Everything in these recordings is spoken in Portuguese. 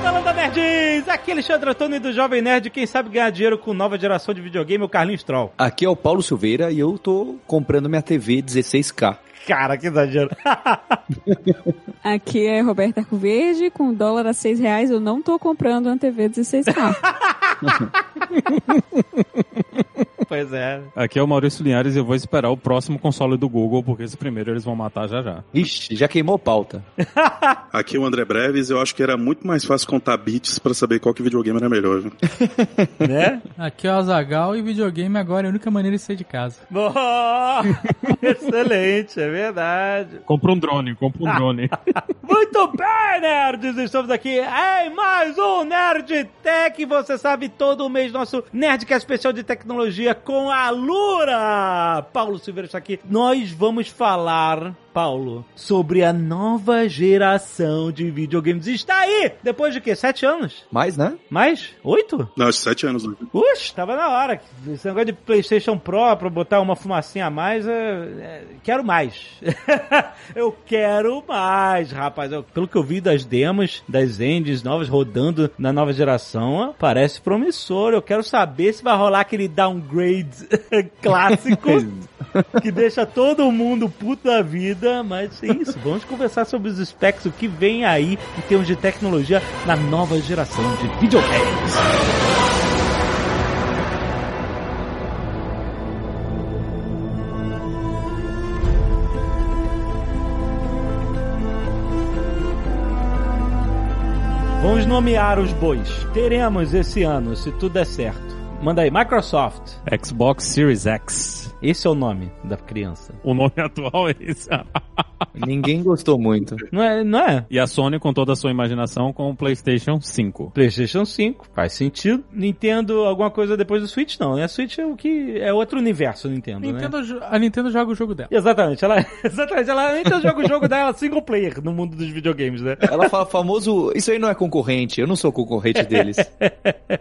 Landa, nerds! Aqui é Alexandre Antoni do Jovem Nerd. Quem sabe ganhar dinheiro com nova geração de videogame é o Carlinhos Troll. Aqui é o Paulo Silveira e eu tô comprando minha TV 16K. Cara, que exagero. Aqui é Roberta Arcoverde, com dólar a R$6, eu não tô comprando uma TV 16K. Pois é. Aqui é o Maurício Linhares e eu vou esperar o próximo console do Google, porque esse primeiro eles vão matar já já. Ixi, já queimou pauta. Aqui é o André Breves, eu acho que era muito mais fácil contar bits pra saber qual que videogame era melhor, viu? Né? Aqui é o Azaghal e videogame agora é a única maneira de sair de casa. Oh, excelente, é verdade. Compra um drone. Muito bem, nerds, estamos aqui em mais um Nerd Tech. Você sabe, todo mês nosso Nerdcast especial de tecnologia com a Lura. Paulo Silveira está aqui. Nós vamos falar, Paulo, sobre a nova geração de videogames. Está aí! Depois de quê? 7 anos? Mais, né? Mais? 8? Não, 7 anos. Ux, tava na hora. Esse negócio de PlayStation Pro, pra botar uma fumacinha a mais, quero mais. Eu quero mais, rapaz. Pelo que eu vi das demos, das engines novas rodando na nova geração, parece promissor. Eu quero saber se vai rolar aquele downgrade clássico que deixa todo mundo puto da vida. Mas é isso, vamos conversar sobre os specs, o que vem aí em termos de tecnologia na nova geração de videogames. Vamos nomear os bois. Teremos esse ano, se tudo der certo. Manda aí, Microsoft. Xbox Series X. Esse é o nome da criança. O nome atual é esse. Ninguém gostou muito. Não é? E a Sony, com toda a sua imaginação, com o PlayStation 5. PlayStation 5, faz sentido. Nintendo, alguma coisa depois do Switch, não. A Switch é o que é outro universo, Nintendo, né? A Nintendo joga o jogo dela. Exatamente, ela a Nintendo joga o jogo dela single player no mundo dos videogames, né? Ela fala famoso, isso aí não é concorrente, eu não sou concorrente deles.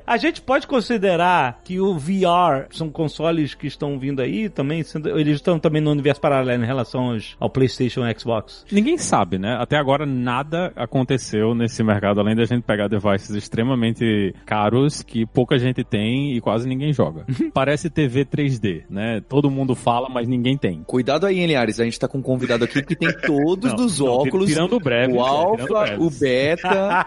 A gente pode considerar que o VR, são consoles que estão vindo aí também, eles estão também no universo paralelo em relação ao PlayStation Xbox. Ninguém sabe, né? Até agora nada aconteceu nesse mercado, além da gente pegar devices extremamente caros que pouca gente tem e quase ninguém joga. Parece TV 3D, né? Todo mundo fala, mas ninguém tem. Cuidado aí, hein, Linhares? A gente tá com um convidado aqui que tem todos óculos. Tirando o breve. O Alpha, o Beta,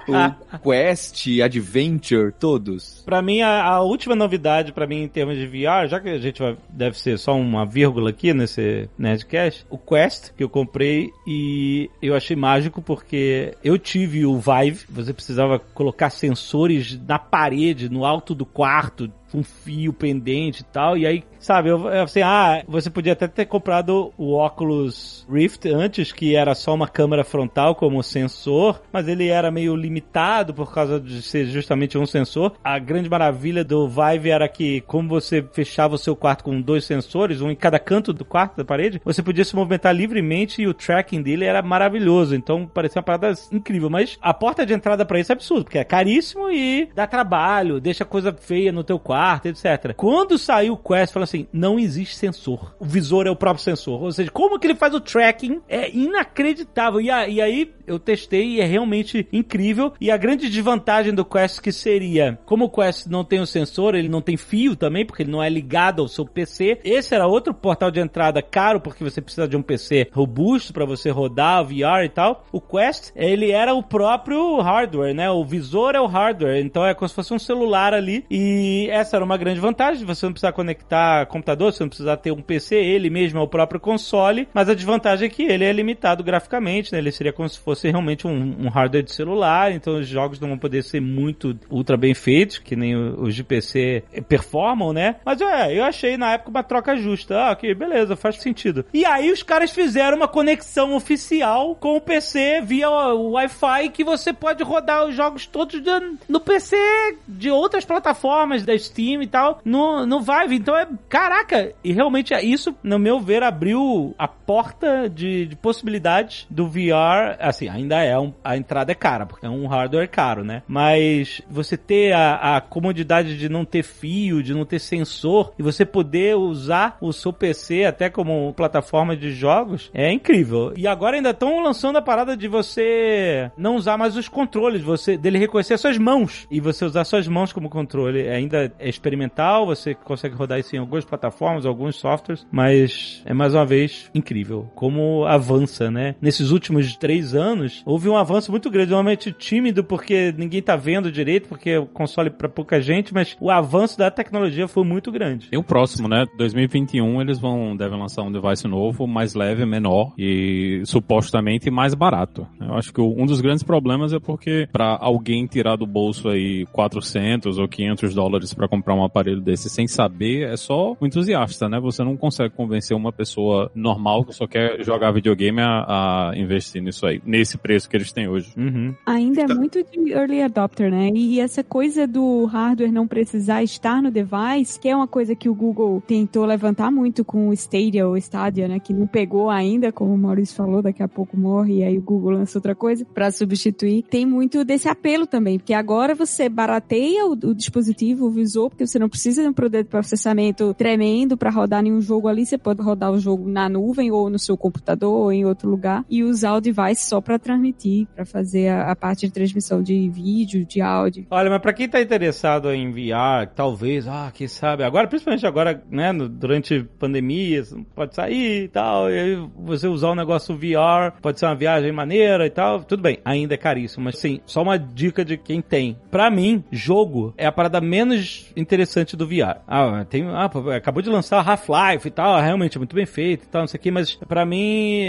o Quest, Adventure, todos. Pra mim, a última novidade, pra mim, em termos de VR, já que a gente deve ser só uma vírgula aqui nesse Nerdcast, o Quest, que eu comprei e eu achei mágico porque eu tive o Vive, você precisava colocar sensores na parede, no alto do quarto, um fio pendente e tal, e aí, sabe, eu assim, você podia até ter comprado o Oculus Rift antes, que era só uma câmera frontal como sensor, mas ele era meio limitado por causa de ser justamente um sensor. A grande maravilha do Vive era que, como você fechava o seu quarto com 2 sensores, um em cada canto do quarto, da parede, você podia se movimentar livremente e o tracking dele era maravilhoso, então parecia uma parada incrível, mas a porta de entrada pra isso é absurdo, porque é caríssimo e dá trabalho, deixa coisa feia no teu quarto, etc. Quando saiu o Quest, falou assim, não existe sensor. O visor é o próprio sensor. Ou seja, como que ele faz o tracking é inacreditável. E aí eu testei e é realmente incrível. E a grande desvantagem do Quest que seria, como o Quest não tem o sensor, ele não tem fio também, porque ele não é ligado ao seu PC. Esse era outro portal de entrada caro, porque você precisa de um PC robusto para você rodar o VR e tal. O Quest, ele era o próprio hardware, né? O visor é o hardware. Então é como se fosse um celular ali. E essa era uma grande vantagem, você não precisa conectar computador, você não precisa ter um PC, ele mesmo é o próprio console, mas a desvantagem é que ele é limitado graficamente, né? Ele seria como se fosse realmente um hardware de celular, então os jogos não vão poder ser muito ultra bem feitos, que nem os de PC performam, né? Mas eu achei na época uma troca justa, ok, beleza, faz sentido. E aí os caras fizeram uma conexão oficial com o PC via o Wi-Fi, que você pode rodar os jogos todos no PC de outras plataformas, da Steam e tal, no Vive. Então é, caraca, e realmente é isso, no meu ver, abriu a porta de possibilidades do VR. Assim, ainda é a entrada é cara, porque é um hardware caro, né? Mas você ter a comodidade de não ter fio, de não ter sensor, e você poder usar o seu PC até como plataforma de jogos, é incrível. E agora ainda estão lançando a parada de você não usar mais os controles, você dele reconhecer suas mãos, e você usar suas mãos como controle. Ainda é experimental, você consegue rodar isso em algumas plataformas, alguns softwares, mas é, mais uma vez, incrível como avança, né? Nesses últimos 3 anos, houve um avanço muito grande, normalmente tímido, porque ninguém tá vendo direito, porque o console é pra pouca gente, mas o avanço da tecnologia foi muito grande. E o próximo, né? 2021, eles devem lançar um device novo, mais leve, menor e supostamente mais barato. Eu acho que um dos grandes problemas é porque pra alguém tirar do bolso aí $400 ou $500 pra comprar um aparelho desse sem saber, é só um entusiasta, né? Você não consegue convencer uma pessoa normal que só quer jogar videogame a investir nisso aí, nesse preço que eles têm hoje. Uhum. Ainda é muito de early adopter, né? E essa coisa do hardware não precisar estar no device, que é uma coisa que o Google tentou levantar muito com o Stadia, ou Stadia, né? Que não pegou ainda, como o Maurício falou, daqui a pouco morre, e aí o Google lança outra coisa pra substituir. Tem muito desse apelo também, porque agora você barateia o dispositivo, o visor, porque você não precisa de um poder de processamento tremendo pra rodar nenhum jogo ali, você pode rodar o jogo na nuvem, ou no seu computador, ou em outro lugar, e usar o device só pra transmitir, pra fazer a parte de transmissão de vídeo, de áudio. Olha, mas pra quem tá interessado em VR, talvez, quem sabe, agora, principalmente agora, né, durante pandemia, pode sair e tal, e aí você usar um negócio VR, pode ser uma viagem maneira e tal, tudo bem, ainda é caríssimo, mas sim, só uma dica de quem tem. Pra mim, jogo é a parada menos interessante do VR. Acabou de lançar Half-Life e tal, realmente é muito bem feito e tal, não sei o que, mas pra mim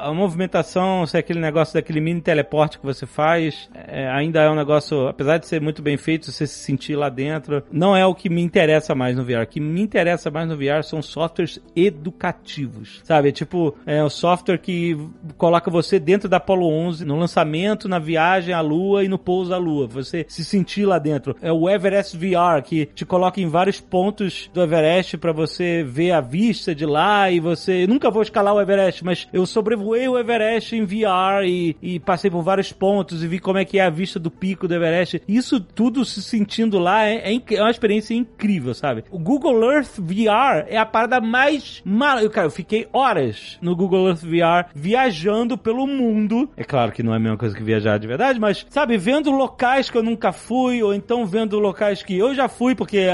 a movimentação, se é aquele negócio daquele mini teleporte que você faz, ainda é um negócio, apesar de ser muito bem feito, você se sentir lá dentro, não é o que me interessa mais no VR. O que me interessa mais no VR são softwares educativos, sabe? Tipo, um software que coloca você dentro da Apollo 11, no lançamento, na viagem à Lua e no pouso à Lua. Você se sentir lá dentro. É o Everest VR, que te coloca em vários pontos do Everest pra você ver a vista de lá, e você... Eu nunca vou escalar o Everest, mas eu sobrevoei o Everest em VR e passei por vários pontos e vi como é que é a vista do pico do Everest. Isso tudo se sentindo lá é uma experiência incrível, sabe? O Google Earth VR é a parada mais... Cara, eu fiquei horas no Google Earth VR viajando pelo mundo. É claro que não é a mesma coisa que viajar de verdade, mas, sabe, vendo locais que eu nunca fui, ou então vendo locais que eu já fui, porque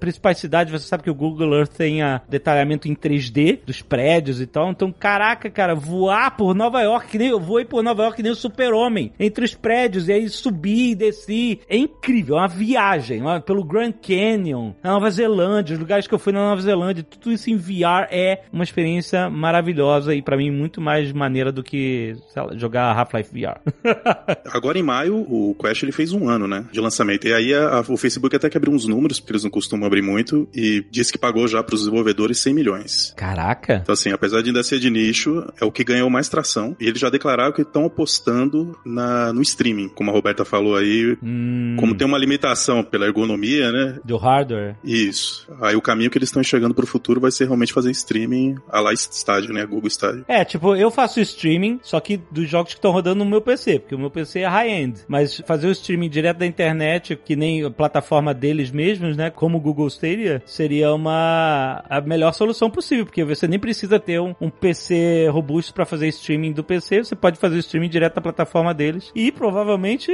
principais cidades, você sabe que o Google Earth tem detalhamento em 3D dos prédios e tal, então, caraca, cara, voar por Nova York, eu voei por Nova York que nem o Super-Homem, entre os prédios, e aí subi e desci, é incrível, é uma viagem, pelo Grand Canyon, na Nova Zelândia, os lugares que eu fui na Nova Zelândia, tudo isso em VR é uma experiência maravilhosa e pra mim muito mais maneira do que, sei lá, jogar Half-Life VR. Agora em maio, o Quest ele fez 1 ano, né, de lançamento, e aí o Facebook até que abriu uns números, porque eles não costumam abrir muito, e disse que pagou já pros desenvolvedores $100 milhões. Caraca! Então assim, apesar de ainda ser de nicho, é o que ganhou mais tração, e eles já declararam que estão apostando no streaming, como a Roberta falou aí, como tem uma limitação pela ergonomia, né? Do hardware. Isso. Aí o caminho que eles estão enxergando pro futuro vai ser realmente fazer streaming à la Stadia, né? Google Stadia. É, tipo, eu faço streaming, só que dos jogos que estão rodando no meu PC, porque o meu PC é high-end, mas fazer o streaming direto da internet, que nem a plataforma deles mesmos, né? Como o Google Stadia, seria a melhor solução possível, porque você nem precisa ter um PC robusto pra fazer streaming do PC, você pode fazer o streaming direto na plataforma deles, e provavelmente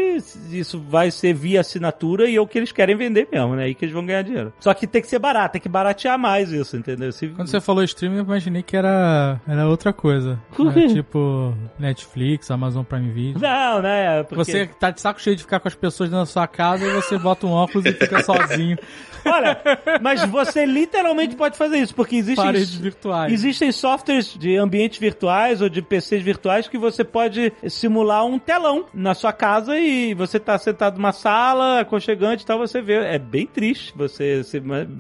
isso vai ser via assinatura e é o que eles querem vender mesmo, né? Aí que eles vão ganhar dinheiro. Só que tem que ser barato, tem que baratear mais isso, entendeu? Quando você falou streaming, eu imaginei que era outra coisa. Né? Tipo Netflix, Amazon Prime Video. Não, né? Porque... Você tá de saco cheio de ficar com as pessoas na sua casa e você bota um óculos e fica sozinho. Olha, mas você literalmente pode fazer isso, porque existem softwares de ambientes virtuais ou de PCs virtuais que você pode simular um telão na sua casa e você tá sentado numa sala aconchegante e tal, você vê. É bem triste você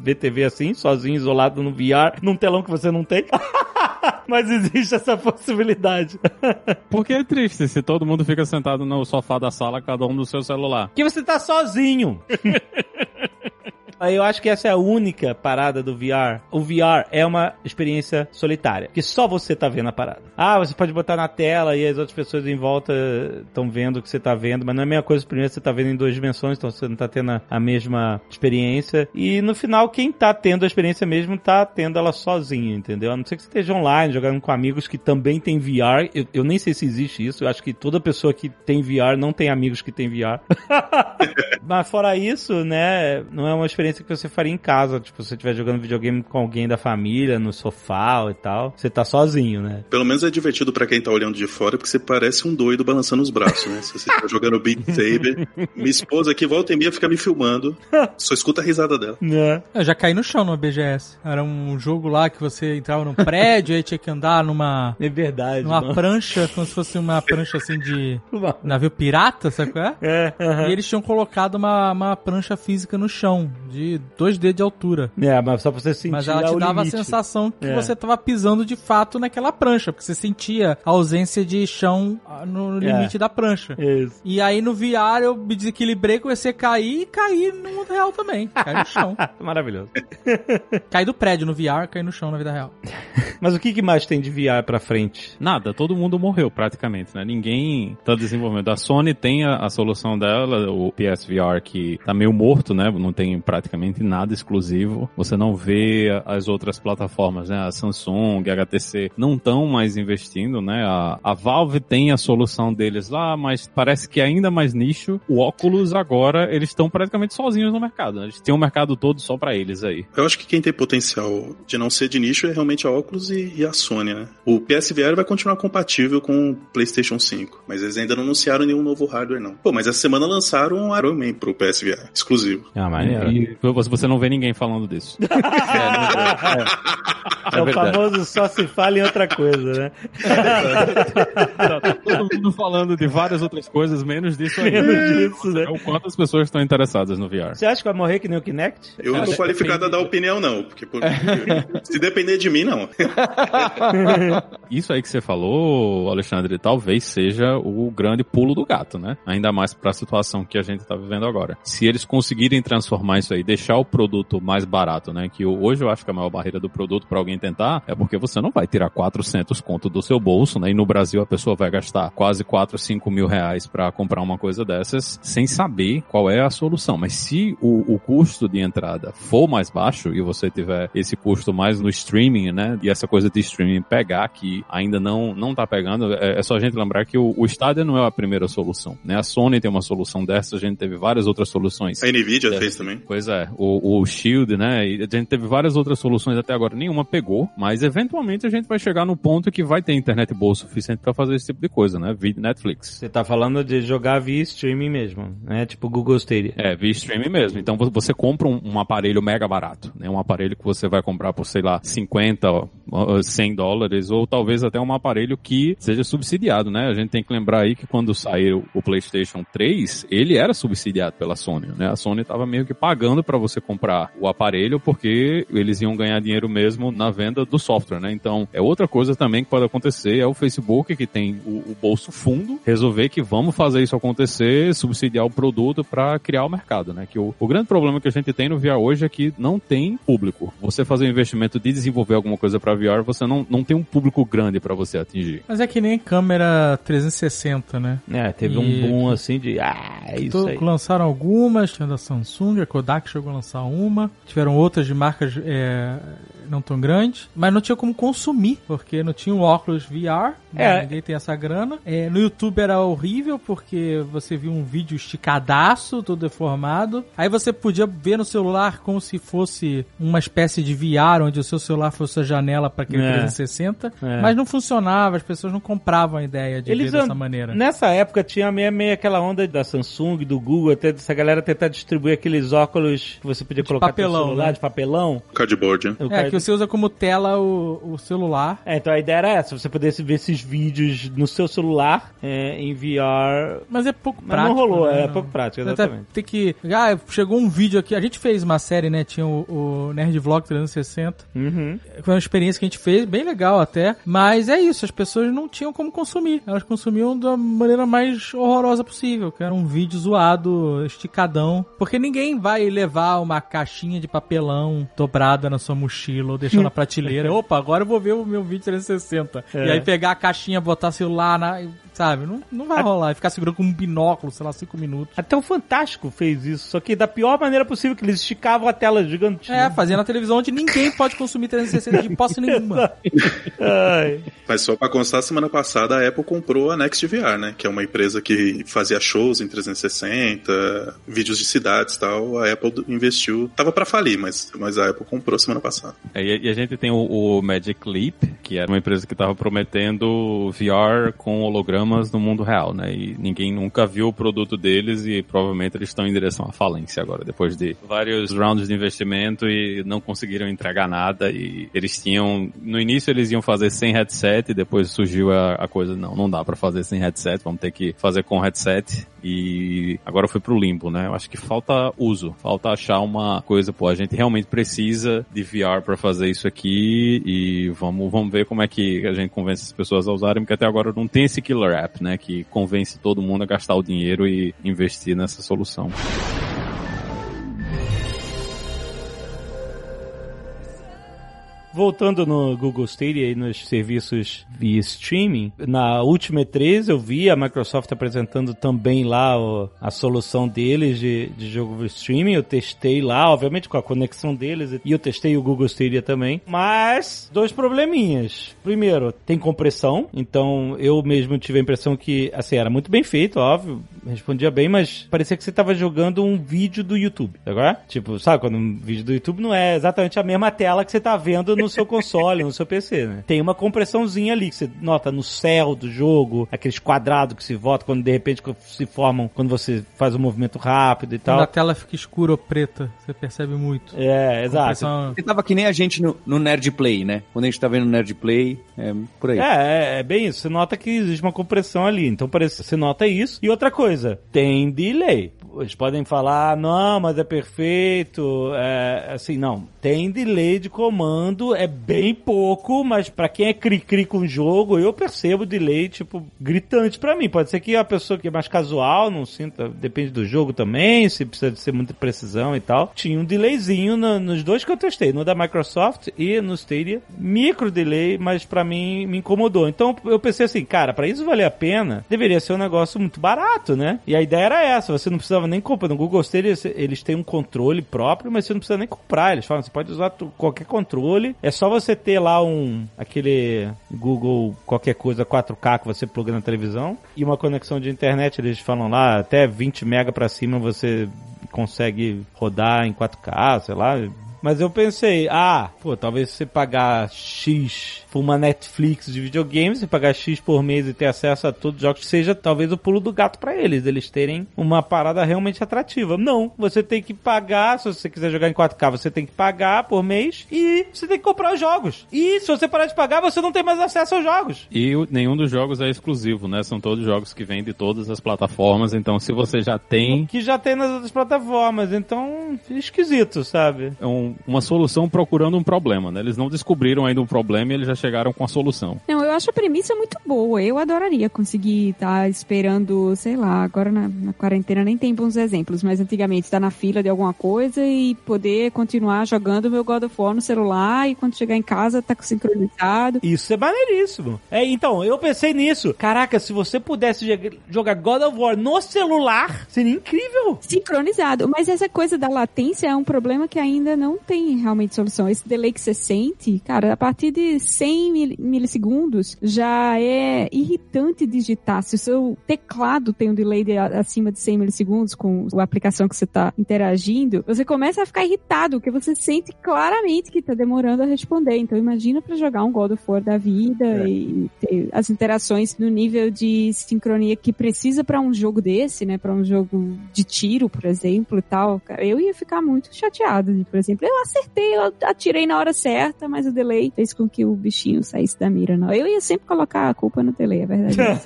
ver TV assim, sozinho, isolado no VR, num telão que você não tem. Mas existe essa possibilidade. Porque é triste se todo mundo fica sentado no sofá da sala, cada um no seu celular. Que você tá sozinho. Eu acho que essa é a única parada do VR. O VR é uma experiência solitária, que só você tá vendo a parada. Ah, você pode botar na tela e as outras pessoas em volta estão vendo o que você tá vendo, mas não é a mesma coisa. Primeiro você tá vendo em duas dimensões, então você não tá tendo a mesma experiência. E no final, quem tá tendo a experiência mesmo tá tendo ela sozinho, entendeu? A não ser que você esteja online, jogando com amigos que também tem VR. Eu nem sei se existe isso. Eu acho que toda pessoa que tem VR não tem amigos que tem VR. Mas fora isso, né, não é uma experiência que você faria em casa. Tipo, se você estiver jogando videogame com alguém da família, no sofá e tal, você tá sozinho, né? Pelo menos é divertido pra quem tá olhando de fora, porque você parece um doido balançando os braços, né? Se você tá jogando Beat Saber, minha esposa aqui volta e meia fica me filmando, só escuta a risada dela. É. Eu já caí no chão numa BGS. Era um jogo lá que você entrava num prédio e tinha que andar numa... É verdade, numa prancha, como se fosse uma prancha assim de navio pirata, sabe qual é? É, uh-huh. E eles tinham colocado uma prancha física no chão, de 2D de altura. É, mas só pra você sentir. Mas ela te dava limite. A sensação que você tava pisando de fato naquela prancha, porque você sentia a ausência de chão no limite da prancha. Isso. E aí no VR eu me desequilibrei, comecei a cair e caí no mundo real também. Caí no chão. Maravilhoso. Caí do prédio no VR, caí no chão na vida real. Mas o que mais tem de VR pra frente? Nada, todo mundo morreu praticamente, né? Ninguém tá desenvolvendo. A Sony tem a solução dela, o PSVR, que tá meio morto, né? Não tem praticamente nada exclusivo. Você não vê as outras plataformas, né? A Samsung, a HTC não estão mais investindo, né? A Valve tem a solução deles lá, mas parece que é ainda mais nicho. O óculos agora, eles estão praticamente sozinhos no mercado, né? Eles têm um mercado todo só pra eles aí. Eu acho que quem tem potencial de não ser de nicho é realmente a óculos e a Sony, né? O PSVR vai continuar compatível com o PlayStation 5, mas eles ainda não anunciaram nenhum novo hardware, não. Pô, mas essa semana lançaram um Iron Man pro PSVR, exclusivo. Ah, maneiro. E você não vê ninguém falando disso. É o famoso só se fala em outra coisa, né? Tá todo mundo falando de várias outras coisas, menos disso aí. Menos disso, né? O quanto as pessoas estão interessadas no VR. Você acha que vai morrer que nem o Kinect? Eu não sou qualificado a dar opinião, não. Se depender de mim, não. Isso aí que você falou, Alexandre, talvez seja o grande pulo do gato, né? Ainda mais para a situação que a gente tá vivendo agora. Se eles conseguirem transformar isso aí, deixar o produto mais barato, né? Que hoje eu acho que a maior barreira do produto para alguém tentar é porque você não vai tirar 400 conto do seu bolso, né? E no Brasil a pessoa vai gastar quase 4, 5 mil reais para comprar uma coisa dessas sem saber qual é a solução. Mas se o custo de entrada for mais baixo e você tiver esse custo mais no streaming, né? E essa coisa de streaming pegar, que ainda não tá pegando, é só a gente lembrar que o Stadia não é a primeira solução, né? A Sony tem uma solução dessa, a gente teve várias outras soluções. A NVIDIA fez também. Pois é, o Shield, né? E a gente teve várias outras soluções até agora, nenhuma pegou, mas eventualmente a gente vai chegar no ponto que vai ter internet boa o suficiente pra fazer esse tipo de coisa, né? Via Netflix. Você tá falando de jogar via streaming mesmo, né? Tipo Google Stadia. É, via streaming mesmo. Então você compra um aparelho mega barato, né? Um aparelho que você vai comprar por, sei lá, 50, $100, ou talvez até um aparelho que seja subsidiado, né? A gente tem que lembrar aí que quando saiu o PlayStation 3, ele era subsidiado pela Sony, né? A Sony tava meio que pagando pra você comprar o aparelho porque eles iam ganhar dinheiro mesmo na venda do software, né? Então, é outra coisa também que pode acontecer, é o Facebook, que tem o bolso fundo, resolver que vamos fazer isso acontecer, subsidiar o produto pra criar o mercado, né? Que o grande problema que a gente tem no VR hoje é que não tem público. Você fazer um investimento de desenvolver alguma coisa pra VR, você não tem um público grande pra você atingir. Mas é que nem câmera 360, né? É, teve um boom assim de... Ah, isso aí. Lançaram algumas, tinha da Samsung, a Kodak chegou a lançar uma, tiveram outras de marcas não tão grandes, mas não tinha como consumir, porque não tinha um óculos VR, ninguém tem essa grana. É, no YouTube era horrível, porque você via um vídeo esticadaço, todo deformado, aí você podia ver no celular como se fosse uma espécie de VR, onde o seu celular fosse a janela para aquele 360, mas não funcionava, as pessoas não compravam a ideia de ver dessa maneira. Nessa época tinha meio aquela onda da Samsung, do Google, até dessa galera tentar distribuir aqueles óculos que você podia colocar no celular, né? De papelão. Cardboard, né? Que você usa como tela o celular. É, então a ideia era essa, você pudesse ver esses vídeos no seu celular, em VR. Mas é pouco prático. Mas não rolou, né? É pouco prático, exatamente. Tem que... Ah, chegou um vídeo aqui, a gente fez uma série, né? Tinha o Nerd Vlog 360. Uhum. Foi uma experiência que a gente fez, bem legal até, mas é isso, as pessoas não tinham como consumir. Elas consumiam da maneira mais horrorosa possível, que era um vídeo vídeo zoado, esticadão, porque ninguém vai levar uma caixinha de papelão dobrada na sua mochila ou deixar na prateleira. Opa, agora eu vou ver o meu vídeo 360. É. E aí pegar a caixinha, botar celular, sabe? Não vai rolar. E ficar segurando com um binóculo, sei lá, 5 minutos. Até o Fantástico fez isso, só que da pior maneira possível, que eles esticavam a tela gigante. É, fazendo a televisão onde ninguém pode consumir 360 de posse nenhuma. Ai. Mas só pra constar, semana passada a Apple comprou a Next VR, né? Que é uma empresa que fazia shows em 360, vídeos de cidades e tal. A Apple investiu, tava pra falir, mas a Apple comprou semana passada. É, e a gente tem o Magic Leap, que era uma empresa que tava prometendo VR com hologramas no mundo real, né? E ninguém nunca viu o produto deles e provavelmente eles estão em direção à falência agora, depois de vários rounds de investimento e não conseguiram entregar nada. E eles tinham, no início eles iam fazer sem headset e depois surgiu a coisa, não dá pra fazer sem headset, vamos ter que fazer com headset. E agora foi pro limbo, né? Eu acho que falta uso, falta achar uma coisa, pô, a gente realmente precisa de VR pra fazer isso aqui e vamos ver como é que a gente convence as pessoas a usarem, porque até agora não tem esse killer app, né? Que convence todo mundo a gastar o dinheiro e investir nessa solução. Voltando no Google Stadia e nos serviços de streaming, na última E3 eu vi a Microsoft apresentando também lá a solução deles de jogo de streaming. Eu testei lá, obviamente com a conexão deles, e eu testei o Google Stadia também. Mas, 2 probleminhas. Primeiro, tem compressão, então eu mesmo tive a impressão que, assim, era muito bem feito, óbvio, respondia bem, mas parecia que você estava jogando um vídeo do YouTube, agora? Tipo, sabe, quando um vídeo do YouTube não é exatamente a mesma tela que você está vendo no seu console, no seu PC, né? Tem uma compressãozinha ali, que você nota no céu do jogo, aqueles quadrados que se voltam quando de repente se formam, quando você faz um movimento rápido e tal. Quando a tela fica escura ou preta, você percebe muito. É, exato. Compressão... Você tava que nem a gente no Nerd Play, né? Quando a gente tá vendo o Nerd Play, é por aí. É bem isso. Você nota que existe uma compressão ali, então parece, você nota isso. E outra coisa, tem delay. Eles podem falar, não, mas é perfeito, é, assim, não. Tem delay de comando, é bem pouco, mas pra quem é cri-cri com o jogo, eu percebo delay, tipo, gritante pra mim. Pode ser que a pessoa que é mais casual não sinta, depende do jogo também, se precisa de ser muita precisão e tal. Tinha um delayzinho nos 2 que eu testei, no da Microsoft e no Stadia. Micro delay, mas pra mim me incomodou. Então eu pensei assim, cara, pra isso valer a pena, deveria ser um negócio muito barato, né? E a ideia era essa, você não precisava nem comprar. No Google Stadia eles têm um controle próprio, mas você não precisa nem comprar. Eles falam, você pode usar qualquer controle. É só você ter lá aquele Google qualquer coisa 4K que você pluga na televisão e uma conexão de internet. Eles falam lá, até 20 mega pra cima você consegue rodar em 4K, sei lá. Mas eu pensei, talvez você pagar X por uma Netflix de videogames, você pagar X por mês e ter acesso a todos os jogos, seja talvez o pulo do gato pra eles terem uma parada realmente atrativa. Não, você tem que pagar, se você quiser jogar em 4K, você tem que pagar por mês e você tem que comprar os jogos. E se você parar de pagar, você não tem mais acesso aos jogos. E nenhum dos jogos é exclusivo, né? São todos jogos que vêm de todas as plataformas, então se você já tem... Que já tem nas outras plataformas, então esquisito, sabe? É uma solução procurando um problema, né? Eles não descobriram ainda um problema e eles já chegaram com a solução. Não, eu acho a premissa muito boa. Eu adoraria conseguir estar esperando, sei lá, agora na quarentena nem tem bons exemplos, mas antigamente estar na fila de alguma coisa e poder continuar jogando meu God of War no celular e quando chegar em casa tá sincronizado. Isso é maneiríssimo. É, então, eu pensei nisso. Caraca, se você pudesse jogar God of War no celular, seria incrível. Sincronizado. Mas essa coisa da latência é um problema que ainda não tem realmente solução. Esse delay que você sente, cara, a partir de 100 milissegundos, já é irritante digitar. Se o seu teclado tem um delay acima de 100 milissegundos com a aplicação que você está interagindo, você começa a ficar irritado, porque você sente claramente que está demorando a responder. Então imagina para jogar um God of War da vida e ter as interações no nível de sincronia que precisa para um jogo desse, né? Para um jogo de tiro, por exemplo, e tal. Cara, eu ia ficar muito chateado, por exemplo, eu acertei, eu atirei na hora certa, mas o delay fez com que o bichinho saísse da mira. Não, eu ia sempre colocar a culpa no delay, é verdade.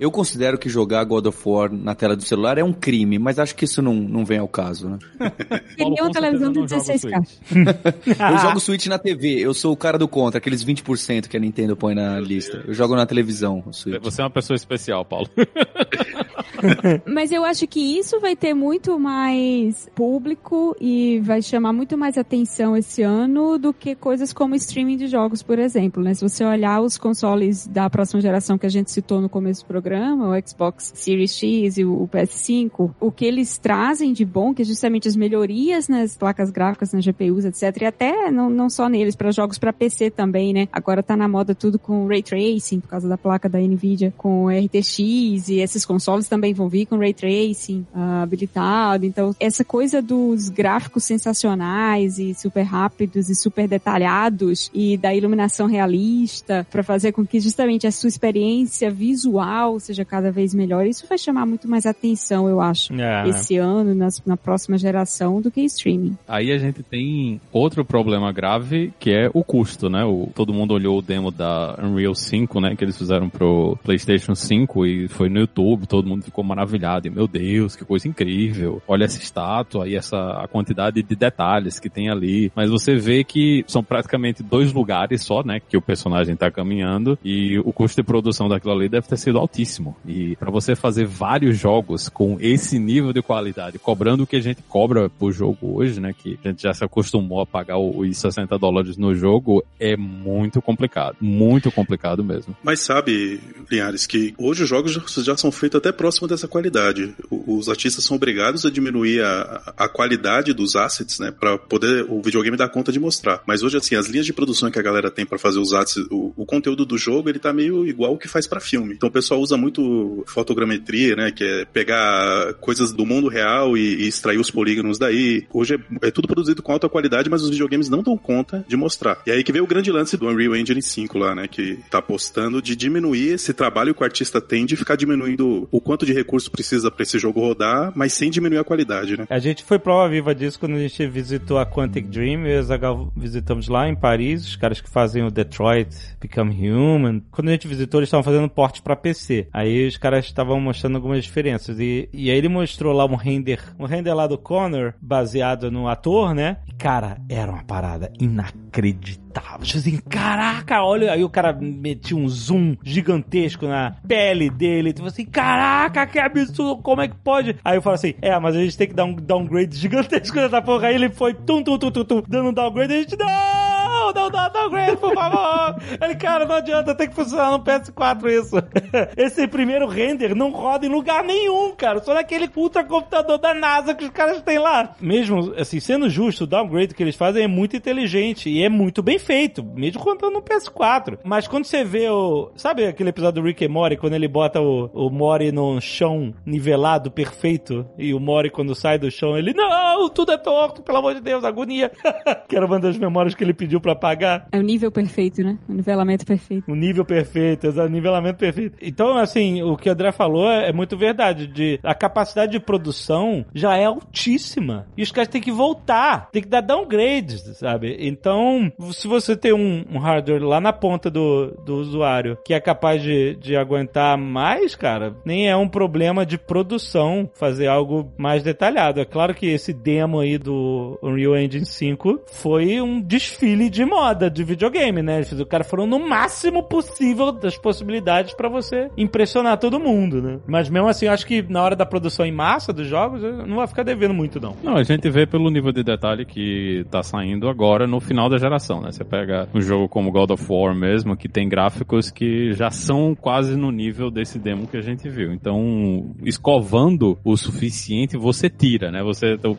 Eu considero que jogar God of War na tela do celular é um crime, mas acho que isso não vem ao caso, né? Teria uma televisão de 16K. Eu jogo Switch na TV, eu sou o cara do contra, aqueles 20% que a Nintendo põe na lista. Eu jogo na televisão o Switch. Você é uma pessoa especial, Paulo. Mas eu acho que isso vai ter muito mais público e vai chamar muito mais atenção esse ano do que coisas como streaming de jogos, por exemplo, né? Se você olhar os consoles da próxima geração que a gente citou no começo do programa, o Xbox Series X e o PS5, o que eles trazem de bom, que é justamente as melhorias nas placas gráficas, nas GPUs, etc. E até não só neles, para jogos para PC também, né? Agora tá na moda tudo com Ray Tracing, por causa da placa da NVIDIA, com RTX, e esses consoles também vão vir com Ray Tracing habilitado. Então, essa coisa dos gráficos sensacionais e super rápidos e super detalhados e da iluminação realista, para fazer com que justamente a sua experiência visual seja cada vez melhor, isso vai chamar muito mais atenção, eu acho, esse ano, na próxima geração, do que streaming. Aí a gente tem outro problema grave, que é o custo, né? Todo mundo olhou o demo da Unreal 5, né, que eles fizeram pro PlayStation 5 e foi no YouTube, todo mundo ficou maravilhado, e, meu Deus, que coisa incrível, olha essa estátua e a quantidade de detalhes que tem ali, mas você vê que são praticamente dois lugares só, né, que o personagem tá caminhando, e o custo de produção daquilo ali deve ter sido altíssimo, e pra você fazer vários jogos com esse nível de qualidade, cobrando o que a gente cobra pro jogo hoje, né, que a gente já se acostumou a pagar os $60 no jogo, é muito complicado mesmo. Mas sabe, Linhares, que hoje os jogos já são feitos até próximo dessa qualidade. Os artistas são obrigados a diminuir a qualidade dos assets, né, pra poder o videogame dar conta de mostrar. Mas hoje, assim, as linhas de produção que a galera tem pra fazer os assets, o conteúdo do jogo, ele tá meio igual o que faz pra filme. Então o pessoal usa muito fotogrametria, né, que é pegar coisas do mundo real e extrair os polígonos daí. Hoje é tudo produzido com alta qualidade, mas os videogames não dão conta de mostrar. E aí que veio o grande lance do Unreal Engine 5 lá, né, que tá apostando de diminuir esse trabalho que o artista tem de ficar diminuindo o quanto de recurso precisa pra esse jogo rodar, mas sem diminuir a qualidade, né? A gente foi prova viva disso quando a gente visitou a Quantic Dream, eu e o Zagal visitamos lá em Paris, os caras que fazem o Detroit Become Human. Quando a gente visitou, eles estavam fazendo porte pra PC. Aí os caras estavam mostrando algumas diferenças. E aí ele mostrou lá um render lá do Connor, baseado no ator, né? E, cara, era uma parada inacreditável. Tipo assim, caraca, olha... Aí o cara metia um zoom gigantesco na pele dele. Tipo assim, caraca, que absurdo, como é que pode? Aí eu falo assim, mas a gente tem que dar um downgrade gigantesco nessa porra. Aí ele foi tum, dando um downgrade, a gente... Não, por favor. Ele, cara, não adianta, tem que funcionar no PS4 isso. Esse primeiro render não roda em lugar nenhum, cara. Só naquele ultra computador da NASA que os caras têm lá. Mesmo, assim, sendo justo, o downgrade que eles fazem é muito inteligente e é muito bem feito, mesmo contando no PS4. Mas quando você vê sabe aquele episódio do Rick e Morty, quando ele bota o Morty num chão nivelado, perfeito, e o Morty, quando sai do chão, ele, não, tudo é torto, pelo amor de Deus, agonia. Que era uma das memórias que ele pediu pra pagar. É o nível perfeito, né? O nivelamento perfeito. O nível perfeito, exato, o nivelamento perfeito. Então, assim, o que o André falou é muito verdade, a capacidade de produção já é altíssima. E os caras têm que voltar, tem que dar downgrades, sabe? Então, se você tem um hardware lá na ponta do usuário que é capaz de aguentar mais, cara, nem é um problema de produção fazer algo mais detalhado. É claro que esse demo aí do Unreal Engine 5 foi um desfile de moda de videogame, né? Eles foram no máximo possível das possibilidades pra você impressionar todo mundo, né? Mas mesmo assim, eu acho que na hora da produção em massa dos jogos, não vai ficar devendo muito, não. Não, a gente vê pelo nível de detalhe que tá saindo agora no final da geração, né? Você pega um jogo como God of War mesmo, que tem gráficos que já são quase no nível desse demo que a gente viu. Então, escovando o suficiente, você tira, né?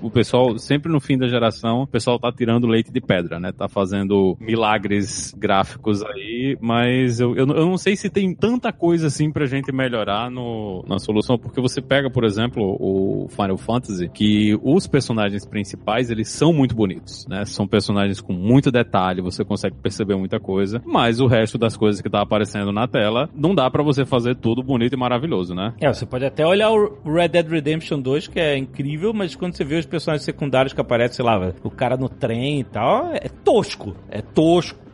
O pessoal, sempre no fim da geração, o pessoal tá tirando leite de pedra, né? Tá fazendo milagres gráficos aí, mas eu não sei se tem tanta coisa assim pra gente melhorar na solução, porque você pega, por exemplo, o Final Fantasy, que os personagens principais, eles são muito bonitos, né? São personagens com muito detalhe, você consegue perceber muita coisa, mas o resto das coisas que tá aparecendo na tela, não dá pra você fazer tudo bonito e maravilhoso, né? Você pode até olhar o Red Dead Redemption 2, que é incrível, mas quando você vê os personagens secundários que aparecem, sei lá, o cara no trem e tal, é tosco.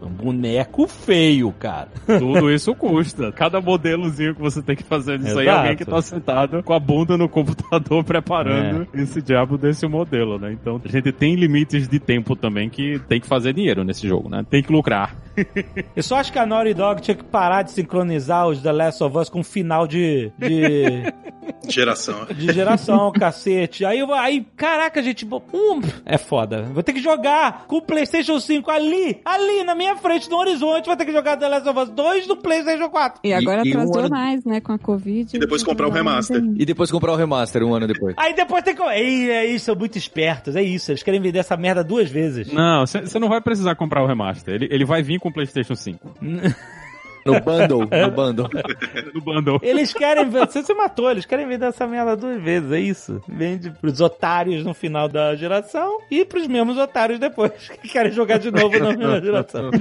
Um boneco feio, cara. Tudo isso custa. Cada modelozinho que você tem que fazer disso aí é alguém que tá sentado com a bunda no computador preparando esse diabo desse modelo, né? Então a gente tem limites de tempo também que tem que fazer dinheiro nesse jogo, né? Tem que lucrar. Eu só acho que a Naughty Dog tinha que parar de sincronizar os The Last of Us com o final de geração, cacete. Aí, caraca, gente, é foda. Vou ter que jogar com o PlayStation 5 ali na minha frente, no horizonte, vou ter que jogar The Last of Us 2 no PlayStation 4. E agora atrasou mais, né, com a Covid. E depois comprar o remaster. Um ano depois. Aí depois tem que... Eles são muito espertos, é isso. Eles querem vender essa merda duas vezes. Não, você não vai precisar comprar o remaster. Ele vai vir com o PlayStation 5. No bundle. Eles querem... Você se matou. Eles querem vender essa merda duas vezes. É isso. Vende pros otários no final da geração e pros mesmos otários depois que querem jogar de novo na mesma geração.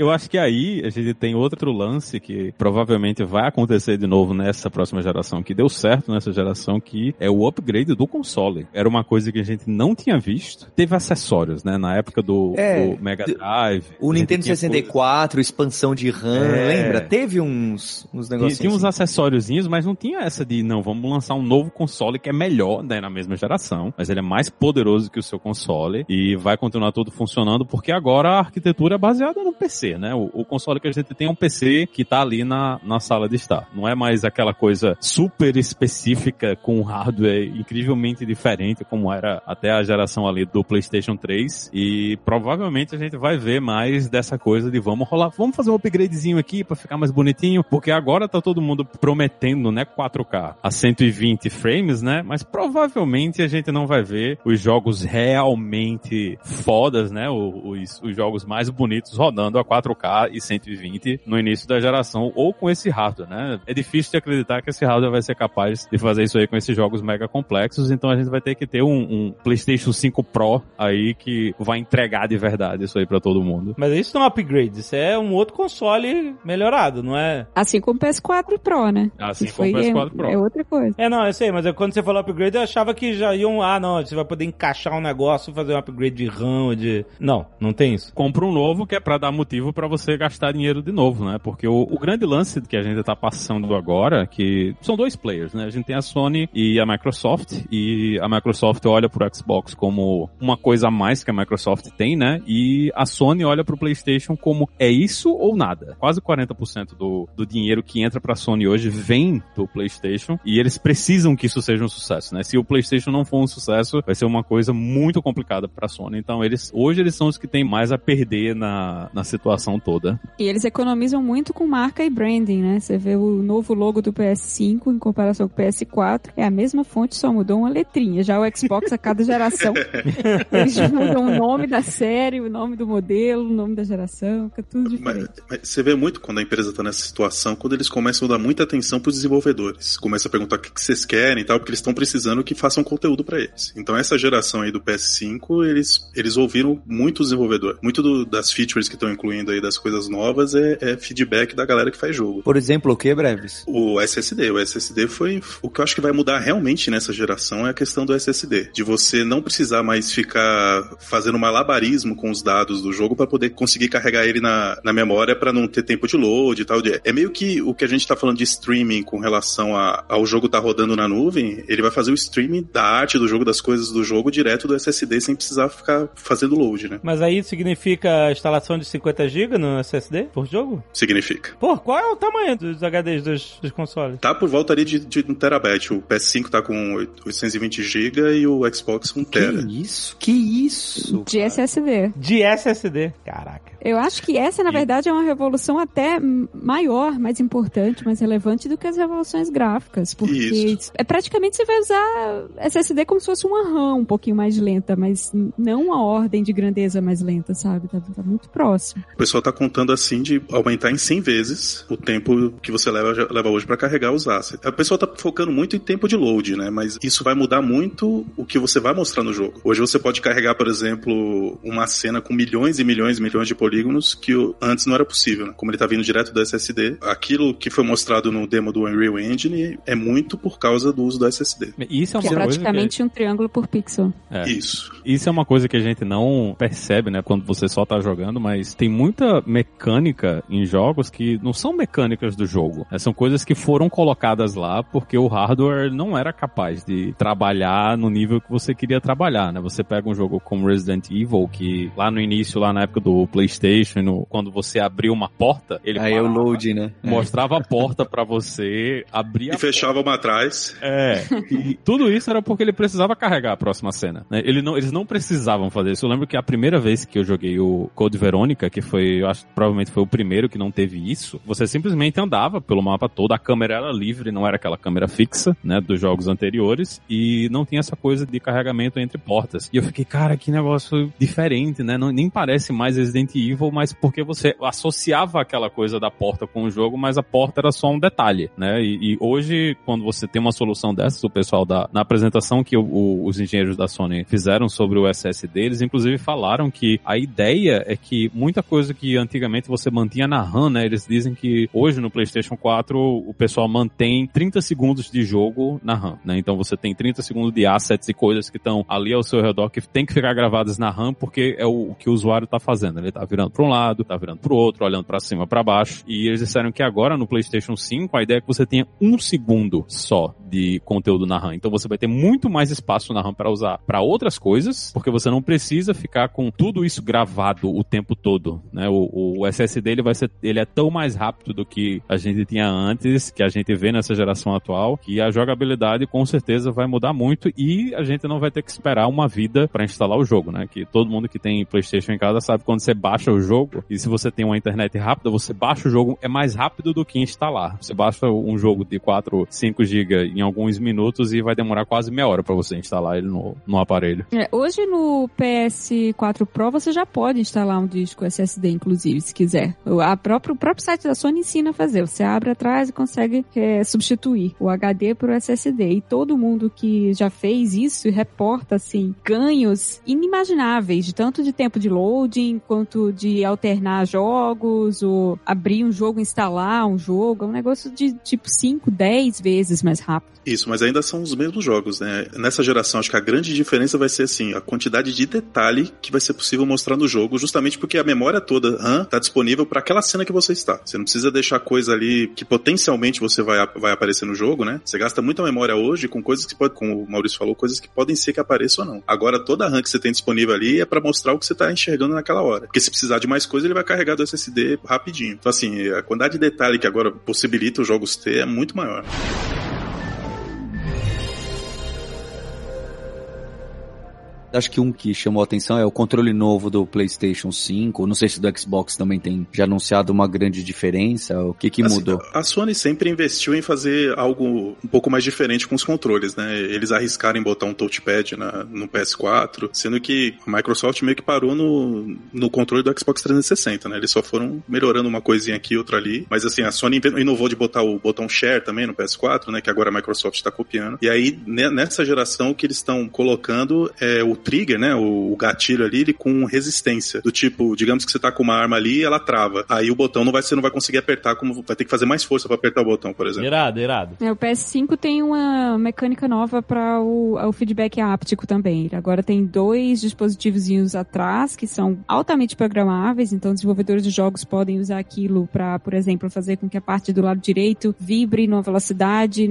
Eu acho que aí a gente tem outro lance que provavelmente vai acontecer de novo nessa próxima geração, que deu certo nessa geração, que é o upgrade do console. Era uma coisa que a gente não tinha visto. Teve acessórios, né? Na época do Mega Drive. O Nintendo 64, coisa... expansão de RAM, lembra? Teve uns negocinhos. Tinha uns acessóriozinhos, mas não tinha essa de, não, vamos lançar um novo console que é melhor, né? Na mesma geração, mas ele é mais poderoso que o seu console e vai continuar tudo funcionando, porque agora a arquitetura é baseada no PC. Né? O console que a gente tem é um PC que tá ali na sala de estar. Não é mais aquela coisa super específica com hardware incrivelmente diferente como era até a geração ali do PlayStation 3, e provavelmente a gente vai ver mais dessa coisa de vamos fazer um upgradezinho aqui pra ficar mais bonitinho, porque agora tá todo mundo prometendo, né, 4K a 120 frames, né, mas provavelmente a gente não vai ver os jogos realmente fodas, né, os jogos mais bonitos rodando a 4K e 120 no início da geração, ou com esse hardware, né? É difícil de acreditar que esse hardware vai ser capaz de fazer isso aí com esses jogos mega complexos, então a gente vai ter que ter um PlayStation 5 Pro aí que vai entregar de verdade isso aí pra todo mundo. Mas isso não é um upgrade, isso é um outro console melhorado, não é? Assim como o PS4 Pro, né? Pro. É outra coisa. É, não, eu sei, mas quando você falou upgrade, eu achava que já iam, você vai poder encaixar um negócio, fazer um upgrade de RAM, Não tem isso. Compra um novo que é pra dar motivo para você gastar dinheiro de novo, né? Porque o grande lance que a gente tá passando agora, que são dois players, né? A gente tem a Sony e a Microsoft, e a Microsoft olha pro Xbox como uma coisa a mais que a Microsoft tem, né? E a Sony olha pro PlayStation como é isso ou nada. Quase 40% do dinheiro que entra pra Sony hoje vem do PlayStation, e eles precisam que isso seja um sucesso, né? Se o PlayStation não for um sucesso, vai ser uma coisa muito complicada pra Sony. Então, hoje eles são os que têm mais a perder na situação toda. E eles economizam muito com marca e branding, né? Você vê o novo logo do PS5 em comparação com o PS4, é a mesma fonte, só mudou uma letrinha. Já o Xbox, a cada geração, eles mudam o nome da série, o nome do modelo, o nome da geração, fica tudo diferente. Mas você vê muito quando a empresa tá nessa situação, quando eles começam a dar muita atenção pros desenvolvedores. Começa a perguntar o que vocês querem e tal, porque eles estão precisando que façam conteúdo pra eles. Então essa geração aí do PS5, eles ouviram muito o desenvolvedor. Muito das features que estão incluídas, incluindo aí das coisas novas, é feedback da galera que faz jogo. Por exemplo, o que, Breves? O SSD. O SSD foi... O que eu acho que vai mudar realmente nessa geração é a questão do SSD. De você não precisar mais ficar fazendo malabarismo com os dados do jogo para poder conseguir carregar ele na memória para não ter tempo de load e tal. É meio que o que a gente tá falando de streaming com relação ao jogo tá rodando na nuvem, ele vai fazer o streaming da arte do jogo, das coisas do jogo, direto do SSD sem precisar ficar fazendo load, né? Mas aí significa a instalação de 50 GB no SSD por jogo? Significa. Pô, qual é o tamanho dos HDs dos consoles? Tá por volta ali de 1 terabyte. O PS5 tá com 820 GB e o Xbox 1 tera. Que isso? De SSD. De SSD. Caraca. Eu acho que essa, na verdade, é uma revolução até maior, mais importante, mais relevante do que as revoluções gráficas. Porque isso. Praticamente você vai usar SSD como se fosse uma RAM um pouquinho mais lenta, mas não uma ordem de grandeza mais lenta, sabe? Tá muito próximo. O pessoal tá contando assim de aumentar em 100 vezes o tempo que você leva hoje para carregar os assets. A pessoa tá focando muito em tempo de load, né? Mas isso vai mudar muito o que você vai mostrar no jogo. Hoje você pode carregar, por exemplo, uma cena com milhões e milhões e milhões de polígonos que antes não era possível, né? Como ele tá vindo direto do SSD, aquilo que foi mostrado no demo do Unreal Engine é muito por causa do uso do SSD. Isso é uma coisa praticamente um triângulo por pixel. Isso é uma coisa que a gente não percebe, né? Quando você só tá jogando, mas tem muito muita mecânica em jogos que não são mecânicas do jogo. São coisas que foram colocadas lá porque o hardware não era capaz de trabalhar no nível que você queria trabalhar, né? Você pega um jogo como Resident Evil, que lá no início, lá na época do PlayStation, quando você abriu uma porta, ele parava, é o loading, né? Mostrava a porta pra você, abria e fechava uma atrás. É. E tudo isso era porque ele precisava carregar a próxima cena, né? Eles não precisavam fazer isso. Eu lembro que a primeira vez que eu joguei o Code Verônica, que foi, eu acho que provavelmente foi o primeiro que não teve isso, você simplesmente andava pelo mapa todo, a câmera era livre, não era aquela câmera fixa, né, dos jogos anteriores, e não tinha essa coisa de carregamento entre portas. E eu fiquei, cara, que negócio diferente, né? Não, nem parece mais Resident Evil, mas porque você associava aquela coisa da porta com o jogo, mas a porta era só um detalhe, né? E hoje, quando você tem uma solução dessas, o pessoal na apresentação que os engenheiros da Sony fizeram sobre o SSD, eles inclusive falaram que a ideia é que muita coisa que antigamente você mantinha na RAM, né? Eles dizem que hoje no PlayStation 4 o pessoal mantém 30 segundos de jogo na RAM, né? Então você tem 30 segundos de assets e coisas que estão ali ao seu redor que tem que ficar gravadas na RAM porque é o que o usuário tá fazendo. Ele tá virando para um lado, tá virando para o outro, olhando para cima, para baixo. E eles disseram que agora no PlayStation 5 a ideia é que você tenha 1 segundo só de conteúdo na RAM. Então você vai ter muito mais espaço na RAM para usar para outras coisas, porque você não precisa ficar com tudo isso gravado o tempo todo, né? O SSD ele é tão mais rápido do que a gente tinha antes, que a gente vê nessa geração atual, que a jogabilidade com certeza vai mudar muito e a gente não vai ter que esperar uma vida para instalar o jogo, né? Que todo mundo que tem PlayStation em casa sabe, quando você baixa o jogo, e se você tem uma internet rápida, você baixa o jogo, é mais rápido do que instalar. Você baixa um jogo de 4, 5 GB em alguns minutos e vai demorar quase meia hora para você instalar ele no aparelho. Hoje no PS4 Pro você já pode instalar um disco SSD, inclusive, se quiser. O próprio site da Sony ensina a fazer. Você abre atrás e consegue substituir o HD por SSD. E todo mundo que já fez isso reporta, assim, ganhos inimagináveis, de tanto de tempo de loading, quanto de alternar jogos, ou abrir um jogo, instalar um jogo. É um negócio de, tipo, 5, 10 vezes mais rápido. Isso, mas ainda são os mesmos jogos, né? Nessa geração, acho que a grande diferença vai ser, assim, a quantidade de detalhe que vai ser possível mostrar no jogo, justamente porque a memória toda RAM tá disponível para aquela cena que você está. Você não precisa deixar coisa ali que potencialmente você vai aparecer no jogo, né? Você gasta muita memória hoje com coisas que pode, como o Maurício falou, coisas que podem ser que apareçam ou não. Agora, toda a RAM que você tem disponível ali é para mostrar o que você tá enxergando naquela hora. Porque se precisar de mais coisa, ele vai carregar do SSD rapidinho. Então, assim, a quantidade de detalhe que agora possibilita os jogos ter é muito maior. Acho que um que chamou a atenção é o controle novo do PlayStation 5. Não sei se do Xbox também tem já anunciado uma grande diferença. O que assim, mudou? A Sony sempre investiu em fazer algo um pouco mais diferente com os controles, né? Eles arriscaram em botar um touchpad no PS4, sendo que a Microsoft meio que parou no controle do Xbox 360, né? Eles só foram melhorando uma coisinha aqui, outra ali. Mas assim, a Sony inovou de botar o botão Share também no PS4, né? Que agora a Microsoft está copiando. E aí, nessa geração, o que eles estão colocando é o trigger, né, o gatilho ali, ele com resistência, do tipo, digamos que você tá com uma arma ali e ela trava, aí o botão você não vai conseguir apertar, como vai ter que fazer mais força pra apertar o botão, por exemplo. Irado. O PS5 tem uma mecânica nova pra o feedback áptico também. Ele agora tem 2 dispositivozinhos atrás, que são altamente programáveis, então desenvolvedores de jogos podem usar aquilo pra, por exemplo, fazer com que a parte do lado direito vibre numa velocidade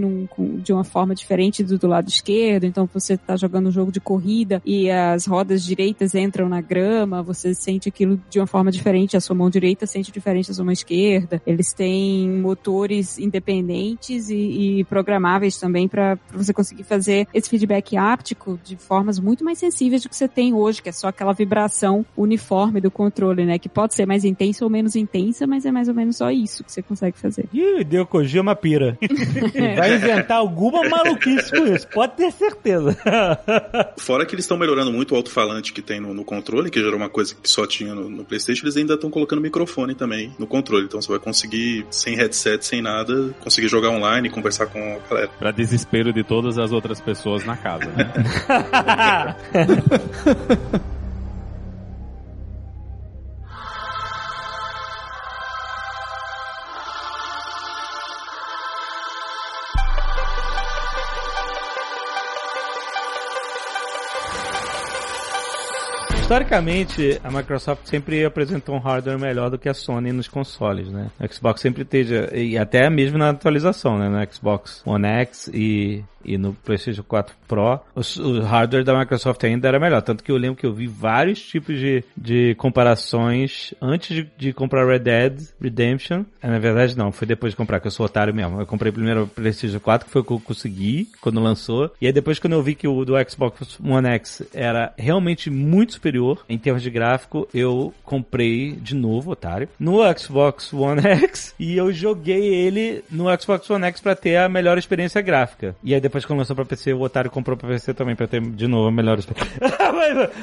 de uma forma diferente do lado esquerdo. Então você tá jogando um jogo de corrida e as rodas direitas entram na grama, você sente aquilo de uma forma diferente, a sua mão direita sente diferente da sua mão esquerda. Eles têm motores independentes e programáveis também para você conseguir fazer esse feedback áptico de formas muito mais sensíveis do que você tem hoje, que é só aquela vibração uniforme do controle, né? Que pode ser mais intensa ou menos intensa, mas é mais ou menos só isso que você consegue fazer. Ih, deu Koji uma pira. Vai inventar alguma maluquice com isso, pode ter certeza. Fora que eles estão melhorando muito o alto-falante que tem no controle, que já era uma coisa que só tinha no PlayStation. Eles ainda estão colocando microfone também no controle, então você vai conseguir, sem headset, sem nada, conseguir jogar online e conversar com a galera. Pra desespero de todas as outras pessoas na casa, né? Historicamente, a Microsoft sempre apresentou um hardware melhor do que a Sony nos consoles, né? A Xbox sempre teve, e até mesmo na atualização, né? No Xbox One X e no PlayStation 4 Pro, o hardware da Microsoft ainda era melhor. Tanto que eu lembro que eu vi vários tipos de comparações antes de comprar Red Dead Redemption. Na verdade, não. Foi depois de comprar, que eu sou otário mesmo. Eu comprei primeiro o PlayStation 4, que foi o que eu consegui quando lançou. E aí depois, quando eu vi que o do Xbox One X era realmente muito superior em termos de gráfico, eu comprei de novo, otário, no Xbox One X. E eu joguei ele no Xbox One X pra ter a melhor experiência gráfica. E aí depois, quando lançou pra PC, o otário comprou pra PC também pra ter, de novo, melhores...